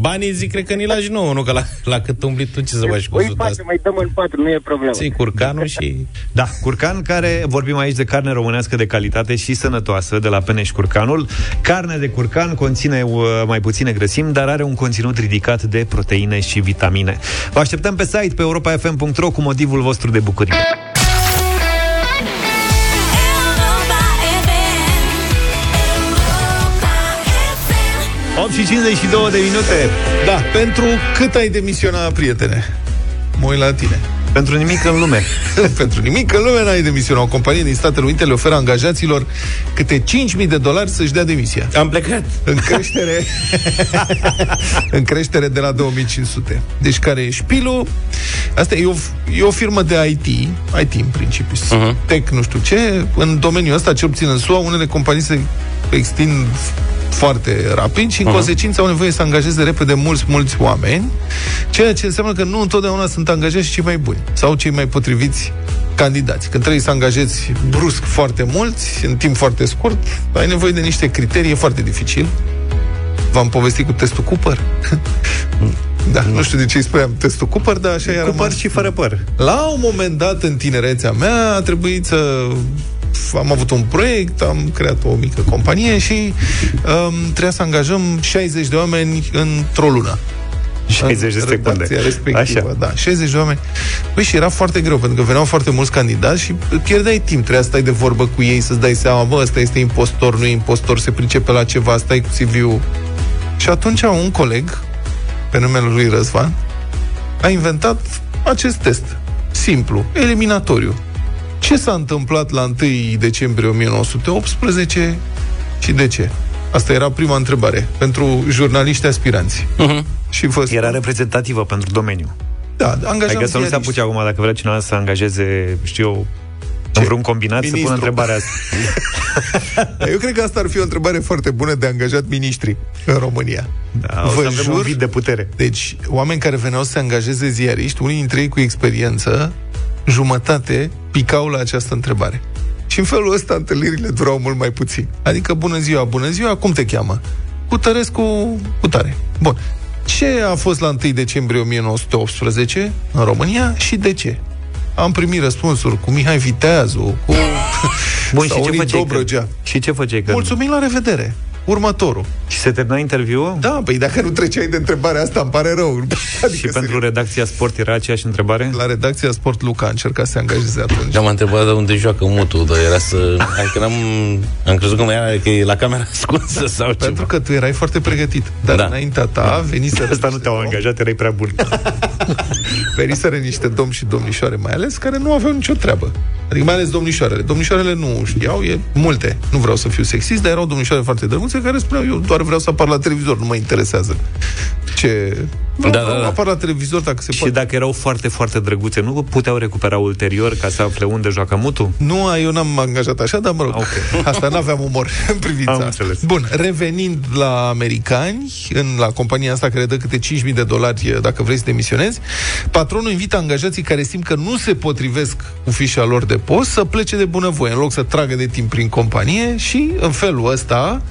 Banii zic, cred că ni lași nouă, nu? Că la cât umbli tu, ce să faci cu 100 asta? Mai dăm în 4, nu e problemă. Ții curcanul și... Da, curcan, care vorbim aici de carne românească de calitate și sănătoasă, de la Peneș Curcanul. Carne de curcan conține mai puține grăsimi, dar are un conținut ridicat de proteine și vitamine. Vă așteptăm pe site, pe europafm.ro, cu motivul vostru de bucurie. Și 52 de minute. Da, pentru cât ai demisionat, prietene? Mă uit la tine. Pentru nimic în lume. Pentru nimic în lume n-ai demisionat. O companie din Statele Unite le oferă angajaților câte $5.000 să-și dea demisia. Am plecat. În creștere de la 2500. Deci care e șpilul? Asta e o firmă de IT în principiu, tech, nu știu ce. În domeniul ăsta, ce obțin în SUA, unele companii se extind foarte rapid și, în consecință, au nevoie să angajeze repede mulți oameni, ceea ce înseamnă că nu întotdeauna sunt angajați cei mai buni sau cei mai potriviți candidați. Când trebuie să angajezi brusc foarte mulți, în timp foarte scurt, ai nevoie de niște criterii, e foarte dificil. V-am povestit cu testul Cooper? Da, nu știu de ce îi spuneam testul Cooper, dar așa era. Cu păr și fără păr. La un moment dat, în tinerețea mea, a trebuit să... Am avut un proiect, am creat o mică companie și trebuia să angajăm 60 de oameni într-o lună. 60 de secunde. Așa. Da, 60 de oameni. Păi și era foarte greu, pentru că veneau foarte mulți candidați și pierdeai timp. Trebuia să stai de vorbă cu ei, să-ți dai seama, bă, ăsta este impostor, nu e impostor, se pricepe la ceva, stai cu CV-ul. Și atunci un coleg, pe numele lui Răzvan, a inventat acest test. Simplu, eliminatoriu. Ce s-a întâmplat la 1 decembrie 1918 și de ce? Asta era prima întrebare pentru jurnaliști aspiranți. Și era reprezentativă pentru domeniu. Da, angajam. Adică să nu se apuce acum, dacă vrea cineva să angajeze, știu eu, în vreun combinat, ministru, să pună întrebarea asta. Eu cred că asta ar fi o întrebare foarte bună de angajat miniștri în România. Da, vă jur, un vid de putere. Deci, oameni care veneau să se angajeze ziariști, unii dintre ei cu experiență, jumătate picau la această întrebare. Și în felul ăsta întâlnirile durau mult mai puțin. Adică, bună ziua, cum te cheamă? Cutărescu Cutare. Bun. Ce a fost la 1 decembrie 1918 în România și de ce? Am primit răspunsuri cu Mihai Viteazu, cu Saunii Dobrogea. Și ce făceai? Că... Mulțumim, la revedere. Următorul. Și se termina interviul? Da, păi dacă nu treceai de întrebarea asta, îmi pare rău. Adică și pentru redacția Sport era aceeași întrebare? La redacția Sport Luca a încercat să se angajeze atunci. Da, m-a întrebat de unde joacă Mutu, dar era să... Adică am crezut că mai era că e la camera ascunsă sau ceva. Pentru că tu erai foarte pregătit. Dar înaintea ta veniseră... Asta nu te-au angajat, erai prea bun. Veniseră niște domni și domnișoare, mai ales, care nu aveau nicio treabă. Adică mai ales domnișoarele. Domnișoarele nu știau, multe. Nu vreau să fiu sexist, dar erau domnișoare foarte drăguțe care spuneau, eu doar vreau să apar la televizor, nu mă interesează. Apar la televizor dacă se poate. Și dacă erau foarte, foarte drăguțe, nu puteau recupera ulterior ca să afle unde joacă Mutu? Nu, eu n-am angajat așa, dar mă rog. Okay. Asta n-aveam umor în privința. Bun, revenind la americani, la compania asta care dă câte $5.000 dacă vrei să demisionezi, patronul invită angajații care simt că nu se potrivesc cu fișa lor de post să plece de bunăvoie, în loc să tragă de timp prin companie, și în felul ăsta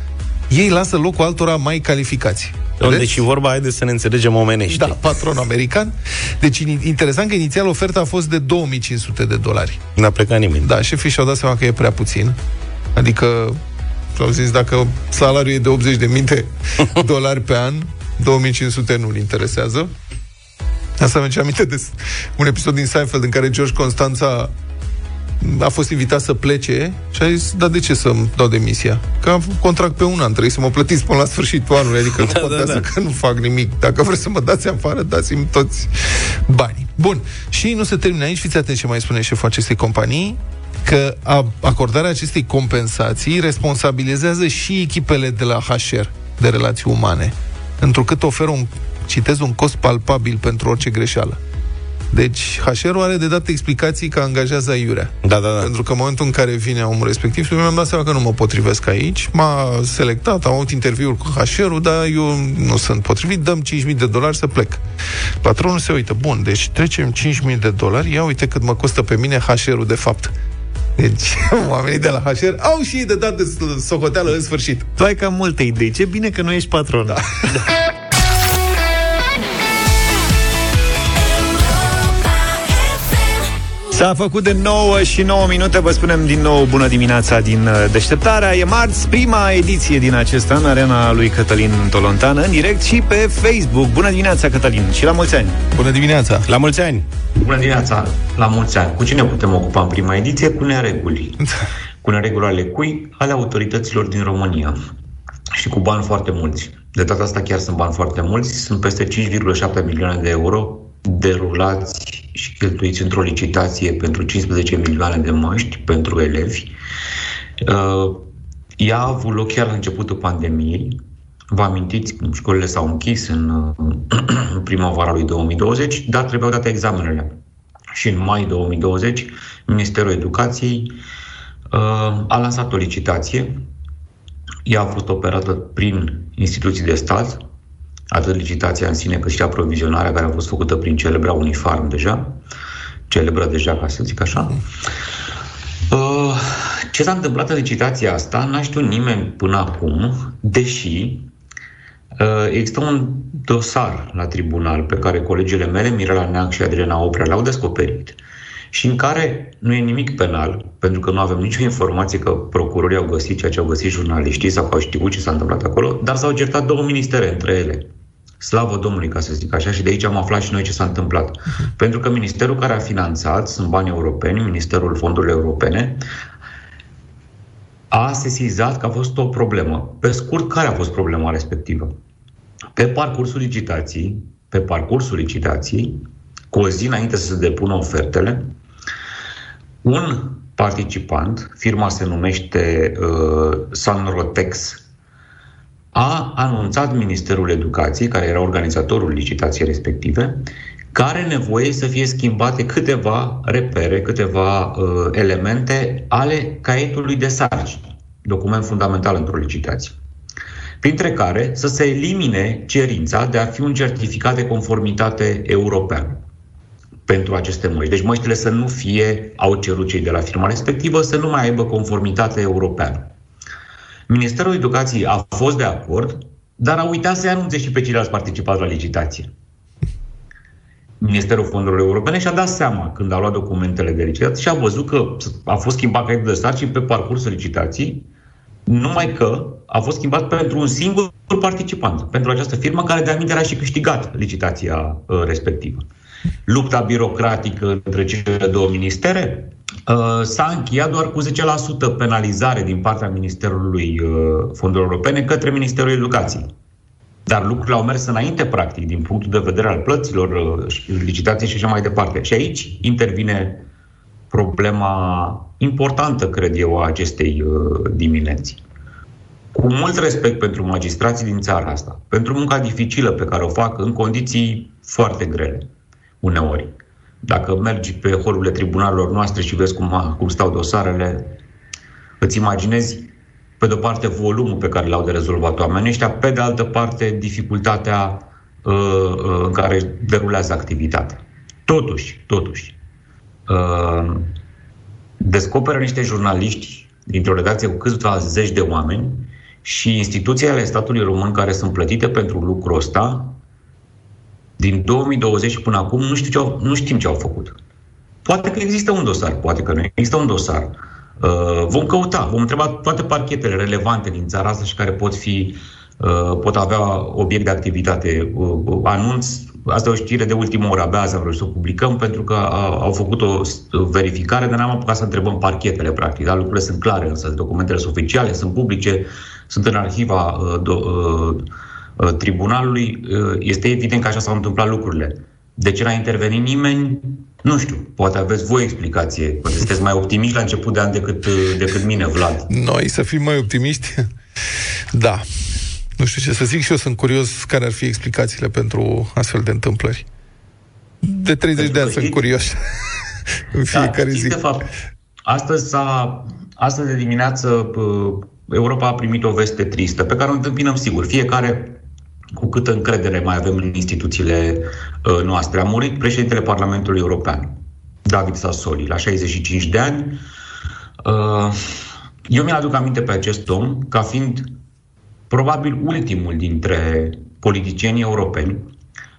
ei lasă locul altora mai calificați. Deci vorba, haideți să ne înțelegem omenește. Da, patron american. Deci interesant că inițial oferta a fost de $2.500. N-a plecat nimeni. Da, șefii și-au dat seama că e prea puțin. Adică, au zis, dacă salariul e de $80.000 pe an, $2.500 nu-l interesează. Asta mi-a aminte de un episod din Seinfeld în care George Constanța a fost invitat să plece și a zis, dar de ce să-mi dau demisia? Că am contract pe un an, trebuie să mă plătiți până la sfârșitul anului, adică că nu fac nimic. Dacă vreți să mă dați afară, dați-mi toți banii. Bun, și nu se termină aici, fiți atenți ce mai spune șeful acestei companii, că acordarea acestei compensații responsabilizează și echipele de la HR, de relații umane, întrucât oferă un cost palpabil pentru orice greșeală. Deci HR-ul are de dat explicații că angajează aiurea. Da, da, da. Pentru că în momentul în care vine omul respectiv, mi-am dat seama că nu mă potrivesc aici, m-a selectat, am avut interviul cu HR-ul, dar eu nu sunt potrivit, dăm $5,000 să plec. Patronul se uită, bun, deci trecem $5,000, ia uite cât mă costă pe mine HR-ul de fapt. Deci, oamenii de la HR au și ei de dat de socoteală în sfârșit. Tu ai cam multe idei, ce bine că nu ești patron. Da. S-a făcut de 9:09, vă spunem din nou bună dimineața din Deșteptarea. E marți, prima ediție din acest an, arena lui Cătălin Tolontan, în direct și pe Facebook. Bună dimineața, Cătălin, și la mulți ani! Bună dimineața! La mulți ani! Bună dimineața, la mulți ani! Cu cine putem ocupa în prima ediție? Cu nereguli. Cu nereguli ale cui? Ale autorităților din România. Și cu bani foarte mulți. De data asta chiar sunt bani foarte mulți, sunt peste 5,7 milioane de euro derulați și cheltuiți într-o licitație pentru 15 milioane de măști pentru elevi. Ea a avut loc chiar la începutul pandemiei. Vă amintiți, școlile s-au închis în primăvara lui 2020, dar trebuiau date examenele. Și în mai 2020, Ministerul Educației a lansat o licitație. Ea a fost operată prin instituții de stat, atât licitația în sine, cât și aprovizionarea care a fost făcută prin celebra Unifarm deja, ca să zic așa. Ce s-a întâmplat în licitația asta n-a știut nimeni până acum, deși există un dosar la tribunal pe care colegele mele, Mirela Neac și Adriana Oprea, l-au descoperit și în care nu e nimic penal, pentru că nu avem nicio informație că procurorii au găsit ceea ce au găsit jurnaliștii sau că au știut ce s-a întâmplat acolo, dar s-au certat două ministere între ele. Slavă Domnului, ca să zic așa, și de aici am aflat și noi ce s-a întâmplat. Pentru că ministerul care a finanțat, sunt bani europeni, Ministerul Fondurilor Europene, a sesizat că a fost o problemă. Pe scurt, care a fost problema respectivă? Pe parcursul licitației, cu o zi înainte să se depună ofertele, un participant, firma se numește Sunrotex, a anunțat Ministerul Educației, care era organizatorul licitației respective, că are nevoie să fie schimbate câteva repere, câteva elemente ale caietului de sarcini, document fundamental într-o licitație, printre care să se elimine cerința de a fi un certificat de conformitate european pentru aceste măști. Deci măștile să nu fie, au cerut cei de la firma respectivă, să nu mai aibă conformitate europeană. Ministerul Educației a fost de acord, dar a uitat să-i anunțe și pe ceilalți participați la licitație. Ministerul Fondurilor Europene și-a dat seama când a luat documentele de licitație și a văzut că a fost schimbat caietul de sarcini pe parcursul licitației, numai că a fost schimbat pentru un singur participant, pentru această firmă care de-aminte era și câștigat licitația respectivă. Lupta birocratică între cele două ministere s-a încheiat doar cu 10% penalizare din partea Ministerului Fondurilor Europene către Ministerul Educației. Dar lucrurile au mers înainte, practic, din punctul de vedere al plăților, licitației și așa mai departe. Și aici intervine problema importantă, cred eu, a acestei dimineți. Cu mult respect pentru magistrații din țara asta, pentru munca dificilă pe care o fac în condiții foarte grele, uneori. Dacă mergi pe holurile tribunalelor noastre și vezi cum stau dosarele, îți imaginezi, pe de-o parte, volumul pe care l-au de rezolvat oamenii ăștia, pe de altă parte, dificultatea în care derulează activitatea. Totuși, descoperă niște jurnaliști dintr-o redacție cu câțiva zeci de oameni și instituții ale statului român care sunt plătite pentru lucrul ăsta, din 2020 până acum, nu știm ce au făcut. Poate că există un dosar, poate că nu există un dosar. Vom căuta, vom întreba toate parchetele relevante din țara asta și care pot avea obiect de activitate. Anunț, asta e o știre de ultimă oră, abia azi am vrut să o publicăm, pentru că au făcut o verificare, dar n-am apucat să întrebăm parchetele, practic. Da? Lucrurile sunt clare, însă documentele sunt oficiale, sunt publice, sunt în arhiva tribunalului. Este evident că așa s-au întâmplat lucrurile. De ce n-a intervenit nimeni? Nu știu, poate aveți voi explicație. Poate sunteți mai optimiști la început de an decât mine, Vlad. Noi să fim mai optimiști? Da. Nu știu ce să zic și eu sunt curios care ar fi explicațiile pentru astfel de întâmplări. De 30 de ani sunt curioși în fiecare zi. De fapt, astăzi de dimineață Europa a primit o veste tristă, pe care o întâmpinăm sigur. Fiecare cu câtă încredere mai avem în instituțiile noastre. A murit președintele Parlamentului European, David Sassoli, la 65 de ani. Eu mi-l aduc aminte pe acest om ca fiind probabil ultimul dintre politicienii europeni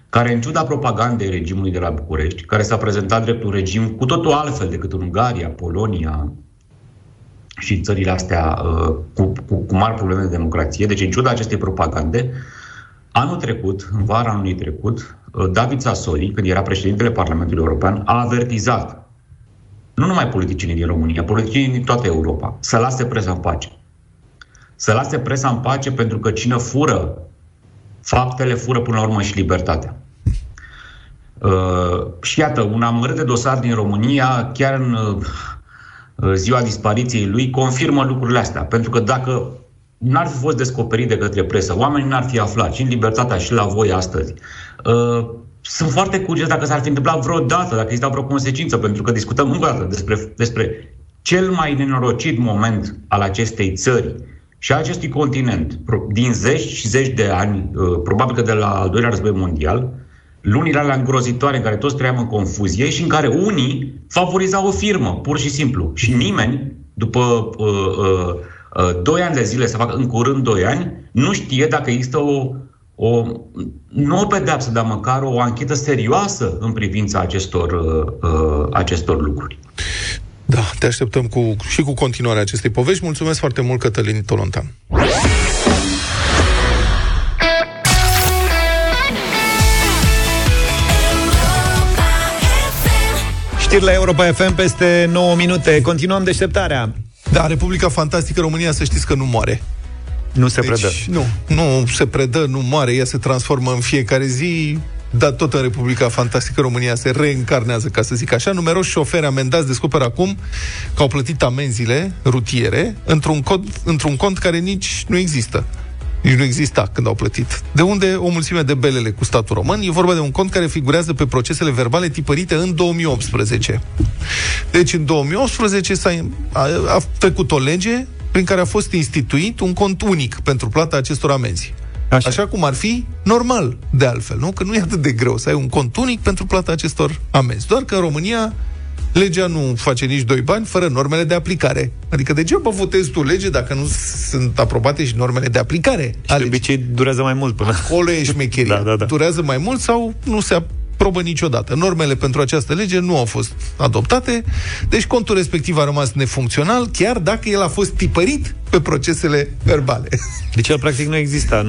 care, în ciuda propagandei regimului de la București, care s-a prezentat drept un regim cu totul altfel decât în Ungaria, Polonia și țările astea cu mari probleme de democrație, deci în ciuda acestei propagande, anul trecut, în vara anului trecut, David Sassoli, când era președintele Parlamentului European, a avertizat nu numai politicienii din România, politicienii din toată Europa, să lase presa în pace. Să lase presa în pace, pentru că cine fură faptele, fură până la urmă și libertatea. Și iată, un amărât de dosar din România, chiar în ziua dispariției lui, confirmă lucrurile astea. Pentru că dacă n-ar fi fost descoperit de către presă, oamenii n-ar fi aflat, și în Libertatea și la voi astăzi. Sunt foarte curios dacă s-ar fi întâmplat vreodată, dacă exista vreo consecință, pentru că discutăm încă o dată despre cel mai nenorocit moment al acestei țări și a acestui continent, din zeci și zeci de ani, probabil că de la al doilea război mondial, lunile alea îngrozitoare în care toți trăiam în confuzie și în care unii favorizau o firmă, pur și simplu. Și nimeni, după 2 ani de zile, se fac în curând 2 ani, nu știe dacă există nu o pedeapsă, dar măcar o anchetă serioasă în privința acestor lucruri. Da, te așteptăm și cu continuarea acestei povești. Mulțumesc foarte mult, Cătălin Tolontan. Știri la Europa FM peste 9 minute. Continuăm deșteptarea. Da, Republica Fantastică România, să știți că nu moare. Nu se predă. Nu se predă, nu moare, ea se transformă în fiecare zi, dar tot în Republica Fantastică România se reîncarnează, ca să zic așa. Numeroși șoferi amendați descoperă acum că au plătit amenzile rutiere într-un cont care nici nu există. Nici nu exista când au plătit. De unde o mulțime de belele cu statul român? E vorba de un cont care figurează pe procesele verbale tipărite în 2018. Deci în 2018 a trecut o lege prin care a fost instituit un cont unic pentru plata acestor amenzi. Așa cum ar fi normal, de altfel, nu? Că nu e atât de greu să ai un cont unic pentru plata acestor amenzi. Doar că în România legea nu face nici 2 bani fără normele de aplicare. Adică degeaba votezi tu lege dacă nu sunt aprobate și normele de aplicare. Și de obicei durează mai mult până. Acolo e șmecheria. Da. Durează mai mult sau nu se aprobă niciodată. Normele pentru această lege nu au fost adoptate, deci contul respectiv a rămas nefuncțional, chiar dacă el a fost tipărit pe procesele verbale. Deci el practic nu exista,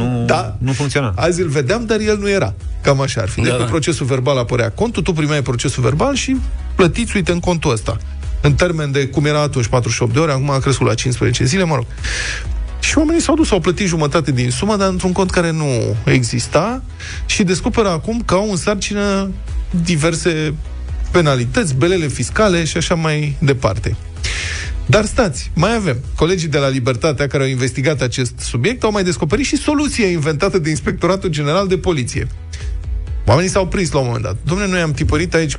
nu funcționa. Azi îl vedeam, dar el nu era. Cam așa ar fi. Deci pe procesul verbal apărea contul, tu primeai procesul verbal și plătiți, uite, în contul ăsta. În termen de cum era atunci 48 de ore, acum a crescut la 15 zile, mă rog. Și oamenii s-au dus, au plătit jumătate din sumă, dar într-un cont care nu exista, și descoperă acum că au în sarcină diverse penalități, belele fiscale și așa mai departe. Dar stați, mai avem. Colegii de la Libertatea care au investigat acest subiect au mai descoperit și soluția inventată de Inspectoratul General de Poliție. Oamenii s-au prins la un moment dat. Dom'le, noi am tipărit aici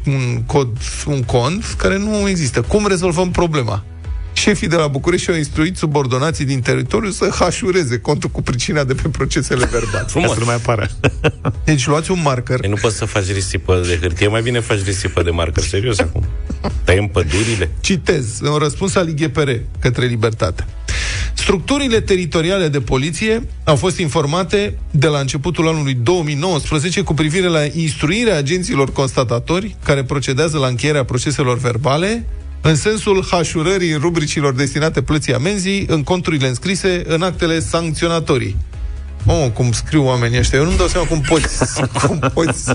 un cont care nu există. Cum rezolvăm problema? Șefii de la București au instruit subordonații din teritoriu să hașureze contul cu pricina de pe procesele verbale. Frumos. Asta nu mai apare. Deci luați un marker. Nu poți să faci risipă de hârtie, mai bine faci risipă de marker. Serios acum. Tăiem pădurile. Citez în răspuns al IGPR către Libertate. Structurile teritoriale de poliție au fost informate de la începutul anului 2019 cu privire la instruirea agenților constatatori care procedează la încheierea proceselor verbale în sensul hașurării rubricilor destinate plății amenzii în conturile înscrise în actele sancționatorii. Oh, cum scriu oamenii ăștia. Eu nu-mi dau seama cum poți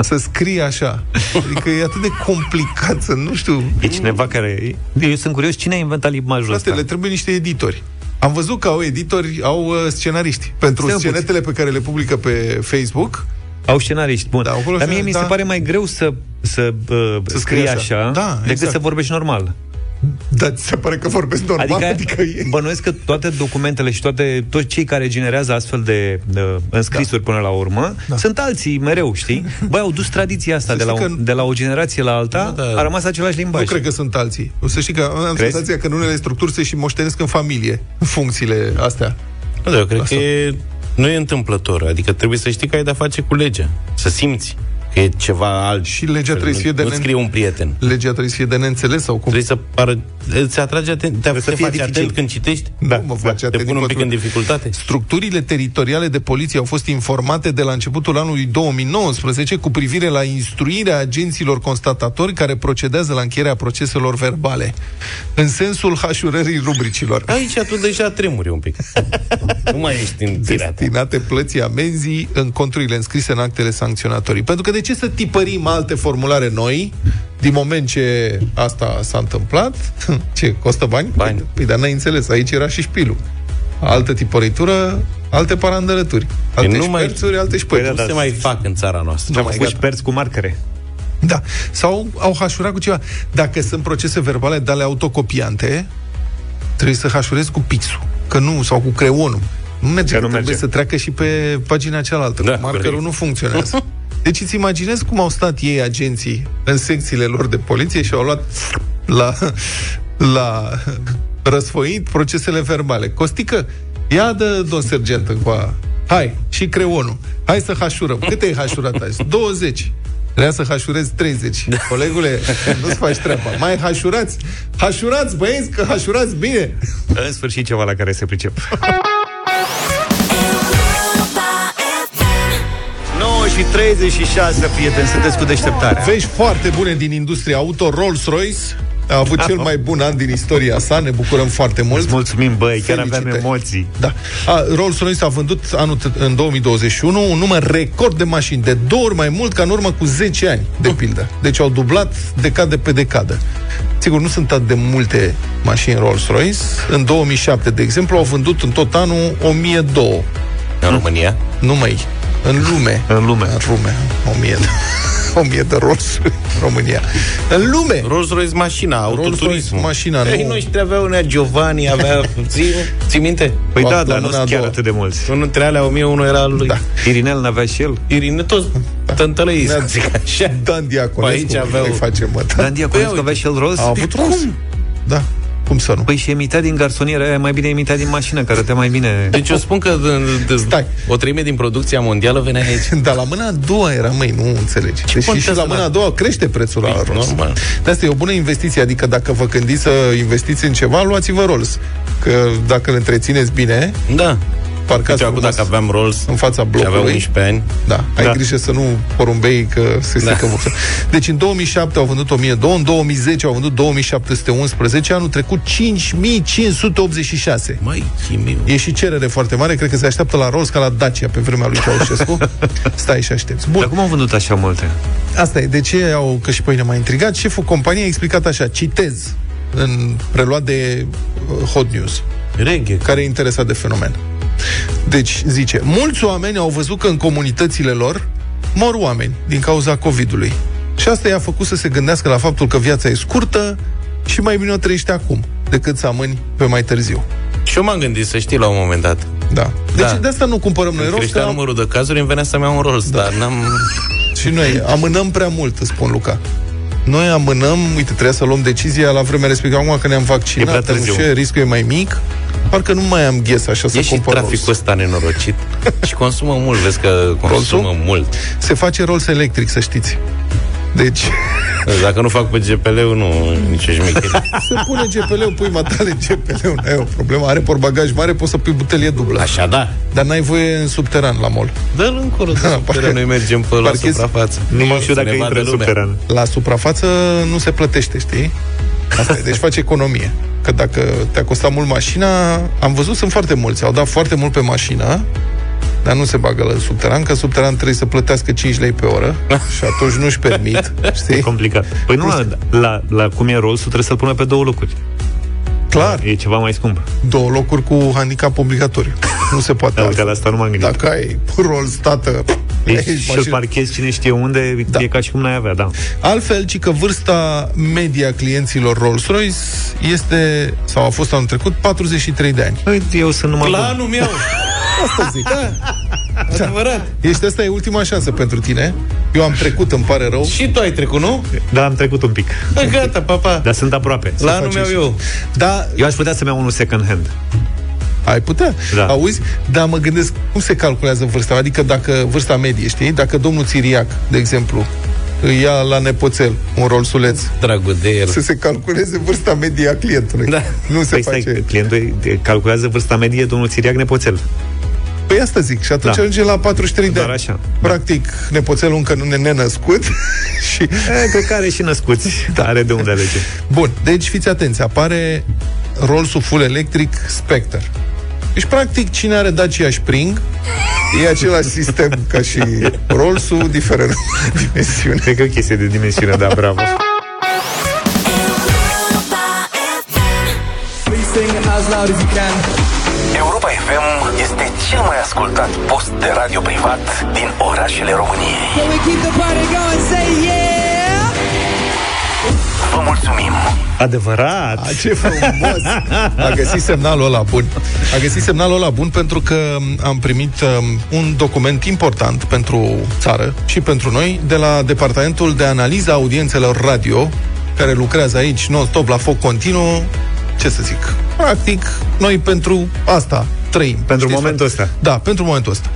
să scrii așa. Adică e atât de complicat, să nu știu. E cineva care... Eu sunt curios cine a inventat limbajul ăsta. Le trebuie niște editori. Am văzut că au editori, au scenariști. Pentru scenetele pe care le publică pe Facebook... Au scenariști, bun. Da, dar mie mi se pare mai greu să scrii așa, decât să vorbești normal. Dar se pare că vorbesc normal. Adică bănuiesc că toate documentele și toți cei care generează astfel de înscrisuri până la urmă sunt alții mereu, știi? Băi, au dus tradiția asta de la o generație la alta, a rămas același limbaj. Nu cred că sunt alții. O să știi că am senzația că în unele structuri se și moștenesc în familie funcțiile astea. Da, eu cred că nu e întâmplător. Adică trebuie să știi că ai de-a face cu legea. Să simți că e ceva alt. Și legea trebuie să fie de scrie un prieten. Legea trebuie să fie de neînțeles sau cum? Trebuie să pară, îți atrage atenția, te faci atent când citești. Da, mă faci atent. Te pun un pic în dificultate. Structurile teritoriale de poliție au fost informate de la începutul anului 2019 cu privire la instruirea agenților constatatori care procedează la încheierea proceselor verbale, în sensul hașurării rubricilor. Aici tu deja tremuri un pic. Nu mai ești în tirate. Destinate plății amenzii în conturile înscrise în actele sancționatorii. Pentru că de ce să tipărim alte formulare noi din moment ce asta s-a întâmplat? Ce, costă bani? Bani. Păi, dar n-ai înțeles, aici era și șpilul. Altă tipăritură, alte parandărături, alte șperțuri, alte șpări. Nu se mai fac în țara noastră. Am făcut șperți cu marcare. Da, sau au hașurat cu ceva. Dacă sunt procese verbale de ale autocopiante, trebuie să hașurezi cu pixul, că nu, sau cu creonul. Nu merge, trebuie să treacă și pe pagina cealaltă. Da, markerul nu funcționează. Deci îți imaginezi cum au stat ei, agenții, în secțiile lor de poliție și au luat la răsfoit procesele verbale. Costică, ia dă, domn sergent, încoa. Hai, și creonul. Hai să hașurăm. Cât ai hașurat azi? 20. Vreau să hașurezi 30. Colegule, nu-ți faci treaba. Mai hașurați. Hașurați, băieți, că hașurați bine. În sfârșit ceva la care se pricep. 9:36, prieteni, sunteți cu deșteptarea. Vești foarte bune din industria auto. Rolls-Royce a avut cel mai bun an din istoria sa, ne bucurăm foarte mult. Îți mulțumim, băi, chiar aveam emoții. Da. Rolls-Royce a vândut în 2021 un număr record de mașini, de 2 ori mai mult ca în urmă cu 10 ani, de pildă. Deci au dublat decade pe decadă. Sigur, nu sunt atât de multe mașini Rolls-Royce. În 2007, de exemplu, au vândut în tot anul 1002. În România? Numai. În lume. În lume. În lume. 1000 de Rolls-Royce în România. În lume. Rolls-Royce mașina, autoturism. Mașina, ei, noștri aveau unea Giovanni, avea ții minte? Păi da, dar nu sunt chiar atât de mulți. Unul între alea, 1001 era al lui. Da. Irinel n-avea și el? Irinel, toți tântălăiți. Da. Așa. Dan Diaconescu, nu-i facem, mă. Dan Diaconescu avea și el Rolls? A avut Rolls. Da. Cum să nu? Păi și emita din garsonieră, aia mai bine emita din mașină, care te mai bine... Deci eu spun că o treime din producția mondială venea aici. Dar la mâna a doua era, măi, nu înțelegi. Deci și la mâna a doua crește prețul la Rolls. De asta e o bună investiție, adică dacă vă gândiți să investiți în ceva, luați-vă Rolls. Că dacă îl întrețineți bine... Da. Parcați frumos. Dacă aveam Rolls în fața blocului, aveam 11 ani. Da, ai grijă să nu porumbei că se strică vocea. Deci în 2007 au vândut 1002, în 2010 au vândut 2711, anul trecut 5586. Mai chimiu. E și cerere foarte mare, cred că se așteaptă la Rolls ca la Dacia pe vremea lui Ceaușescu. Stai și aștepți. Bun. Dar cum au vândut așa multe? Asta e, de ce au, că și pe mine m-a intrigat, șeful companiei a explicat așa, citez, în preluat de Hot News. Reghe. Care e interesat de fenomen. Deci, zice, mulți oameni au văzut că în comunitățile lor mor oameni din cauza COVID-ului. Și asta i-a făcut să se gândească la faptul că viața e scurtă și mai bine o trăiești acum decât să amâni pe mai târziu. Și eu m-am gândit, să știi, la un moment dat. Da. Deci de asta nu cumpărăm noi Rolls. Creștea numărul de cazuri, îmi venea să-mi iau un Rolls, dar n-am... Și noi amânăm prea mult, îți spun, Luca. Noi amânăm, uite, trebuia să luăm decizia la vremea respectivă, acum că ne-am vaccinat, riscul e mai mic. Parcă nu mai am ghes așa să cumpăr Rolls. E și traficul ăsta nenorocit. Și consumă mult, vezi că consumă Rolls-ul? Mult. Se face Rolls electric, să știți. Deci... Dacă nu fac pe GPL-ul, nu, nicio șmechere. Se pune GPL-ul, pui matale GPL-ul, nu e o problemă. Are portbagaj mare, poți să pui butelie dublă. Așa, da. Dar n-ai voie în subteran la mall. Dă-l încolo, noi mergem pe la suprafață. Nu mă știu dacă intră în subteran. La suprafață nu se plătește, știi? Asta e, deci faci economie. Că dacă te-a costat mult mașina, am văzut, sunt foarte mulți, au dat foarte mult pe mașină, dar nu se bagă la subteran, că subteran trebuie să plătească 5 lei pe oră și atunci nu-și permit, știi? E complicat. Păi nu, la cum e Rolls-ul trebuie să-l pună pe 2 locuri. Clar. E ceva mai scump. 2 locuri cu handicap obligatoriu. Nu se poate. Dacă la asta nu m-am gândit. Dacă ai Rolls, tată, Și-l parchezi cine știe unde, da. E ca și cum n-ai avea, da. Altfel, ci că vârsta media clienților Rolls-Royce este, sau a fost anul trecut, 43 de ani. Uite, eu sunt numai planul meu. Asta zic, da. Adevărat. Ești, asta e ultima șansă pentru tine. Eu am trecut, îmi pare rău. Și tu ai trecut, nu? Da, am trecut un pic. Da, gata, papa. Dar sunt aproape. La anul meu eu. Da, eu aș putea să-mi iau unul second hand. Ai putea, da. Auzi? Dar mă gândesc, cum se calculează vârsta? Adică dacă vârsta medie, știi? Dacă domnul Țiriac, de exemplu, îi ia la nepoțel un Rolls-Royce, dragul de el, să se calculeze vârsta medie a clientului, da. Nu se face. Stai, clientul calculează vârsta medie, domnul Țiriac, nepoțel. Păi asta zic, și atunci, da, ajunge la 43 de ani. Așa. Practic, da, nepoțelul încă nu nenăscut și... Cred că are și născuți, da. Are de unde alege. Bun, deci fiți atenți, apare Rolls-ul full electric Spectre. Deci, practic, cine are Dacia Spring e același sistem ca și Rolls-ul, diferent de dimensiune. Cred că e o chestie de dimensiune, da, bravo. Europa FM este cel mai ascultat post de radio privat din orașele României. Vă mulțumim! Adevărat! A, ce frumos! A găsit semnalul ăla bun. A găsit semnalul ăla bun pentru că am primit un document important pentru țară și pentru noi de la Departamentul de Analiză a Audiențelor Radio, care lucrează aici non-stop la foc continuu. Ce să zic? Practic, noi pentru asta trăim. Pentru momentul ăsta. Da, pentru momentul ăsta.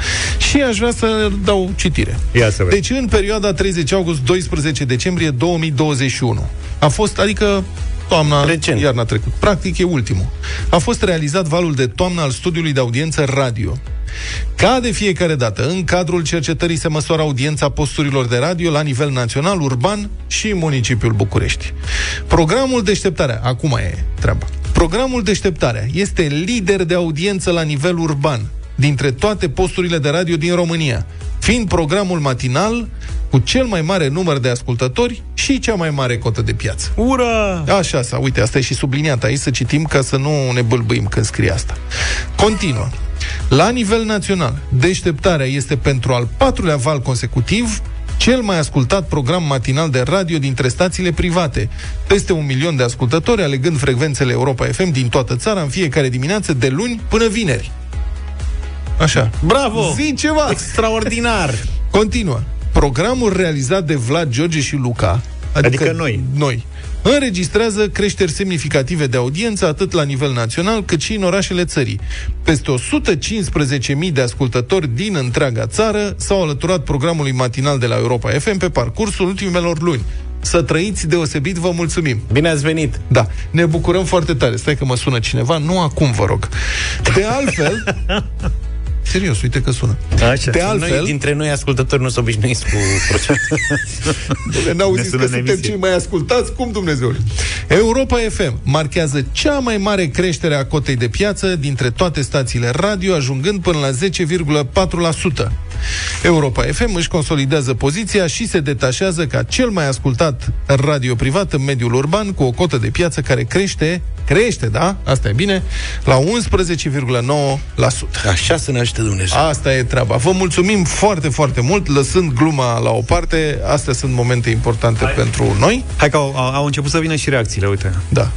Și aș vrea să dau citire. Ia să vezi. Deci, în perioada 30 august, 12 decembrie 2021, a fost, adică toamna, recent, iarna trecut, practic e ultimul, a fost realizat valul de toamnă al studiului de audiență radio. Ca de fiecare dată, în cadrul cercetării se măsoară audiența posturilor de radio la nivel național, urban și municipiul București. Programul Deșteptarea, acum e treaba. Programul Deșteptarea este lider de audiență la nivel urban dintre toate posturile de radio din România, fiind programul matinal cu cel mai mare număr de ascultători și cea mai mare cotă de piață. Ura! Așa, sa, uite, asta e și subliniat aici, să citim ca să nu ne bâlbâim când scrie asta. Continuă. La nivel național, Deșteptarea este pentru al 4-lea val consecutiv cel mai ascultat program matinal de radio dintre stațiile private. Peste 1 milion de ascultători, alegând frecvențele Europa FM din toată țara în fiecare dimineață, de luni până vineri. Așa. Bravo! Zi ceva! Extraordinar! Continuă. Programul realizat de Vlad George și Luca, adică noi, înregistrează creșteri semnificative de audiență atât la nivel național cât și în orașele țării. Peste 115.000 de ascultători din întreaga țară s-au alăturat programului matinal de la Europa FM pe parcursul ultimelor luni. Să trăiți deosebit, vă mulțumim. Bine ați venit. Da, ne bucurăm foarte tare. Stai că mă sună cineva, nu acum, vă rog. De altfel... Serios, uite că sună. Așa. De altfel, noi, dintre noi ascultători nu s-o obișnuiți cu procentul. N-auziți că suntem cei mai ascultați? Cum, Dumnezeule? Europa FM marchează cea mai mare creștere a cotei de piață dintre toate stațiile radio, ajungând până la 10,4%. Europa FM își consolidează poziția și se detașează ca cel mai ascultat radio privat în mediul urban, cu o cotă de piață care crește, da? Asta e bine, la 11,9%. Așa se naște Dumnezeu. Asta e treaba. Vă mulțumim foarte, foarte mult, lăsând gluma la o parte, astea sunt momente importante pentru noi. Hai că au început să vină și reacțiile, uite. Da.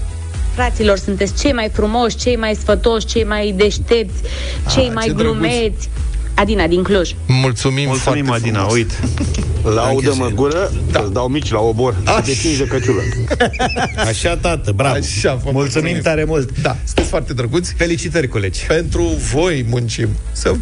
Fraților, sunteți cei mai frumoși, cei mai sfătoși, cei mai deștepți, cei mai glumeți. Drăguț. Adina din Cluj. Mulțumim Adina, frumos. Uite. Laudă-mă gură, da. Îți dau mici la obor. De 5 de căciulă. Așa, tată, bravo. Așa, mulțumim tare mult. Da, sunteți foarte drăguți. Felicitări, colegi. Pentru voi muncim. Să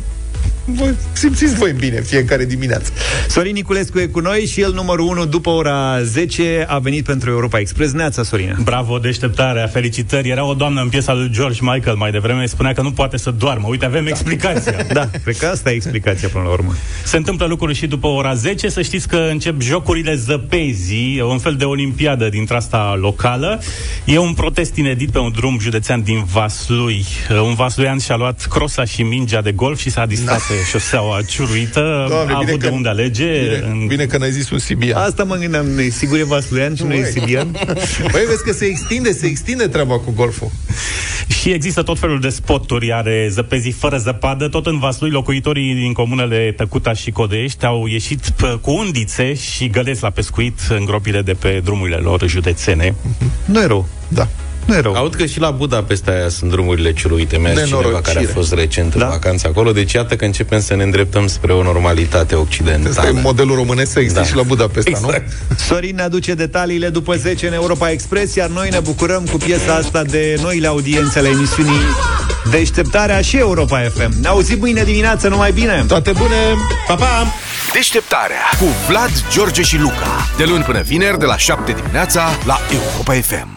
vă simțiți voi bine fiecare dimineață. Sorin Niculescu e cu noi și el numărul 1 după ora 10 a venit pentru Europa Express. Neața, Sorina. Bravo, Deșteptarea, felicitări. Era o doamnă în piesa lui George Michael mai devreme, spunea că nu poate să doarmă. Uite, avem explicația. Da, cred că asta e explicația până la urmă. Se întâmplă lucruri și după ora 10, să știți că încep jocurile zăpezii, un fel de olimpiadă dintr-asta locală. E un protest inedit pe un drum județean din Vaslui. Un vasluian și-a luat crosa și mingea de golf și s-a distrat. este șoseaua ciuruită, Doamne, a avut de unde alege. Bine că n-ai zis un sibian. Asta mă gândeam, noi sigur e vasluian și noi e sibian. Băi, vezi că se extinde treaba cu golful. Și există tot felul de spoturi ale zăpezii fără zăpadă. Tot în Vaslui, locuitorii din comunele Tăcuta și Codești au ieșit cu undițe și găleți la pescuit în gropile de pe drumurile lor județene. Nu e rău, da. Nu e rău. Aud că și la Budapesta aia sunt drumurile ciuruite. Mi-a zis cineva care a fost recent în vacanță acolo. Deci iată că începem să ne îndreptăm spre o normalitate occidentală. Asta e modelul românesc, să existe și la Budapesta, exact. Nu? Sorin ne aduce detaliile după 10 în Europa Express, iar noi ne bucurăm cu piesa asta de noile audiențe ale emisiunii Deșteptarea și Europa FM. Ne auzim mâine dimineață, numai bine! Toate bune! Pa, pa! Deșteptarea cu Vlad, George și Luca, de luni până vineri, de la 7 dimineața, la Europa FM.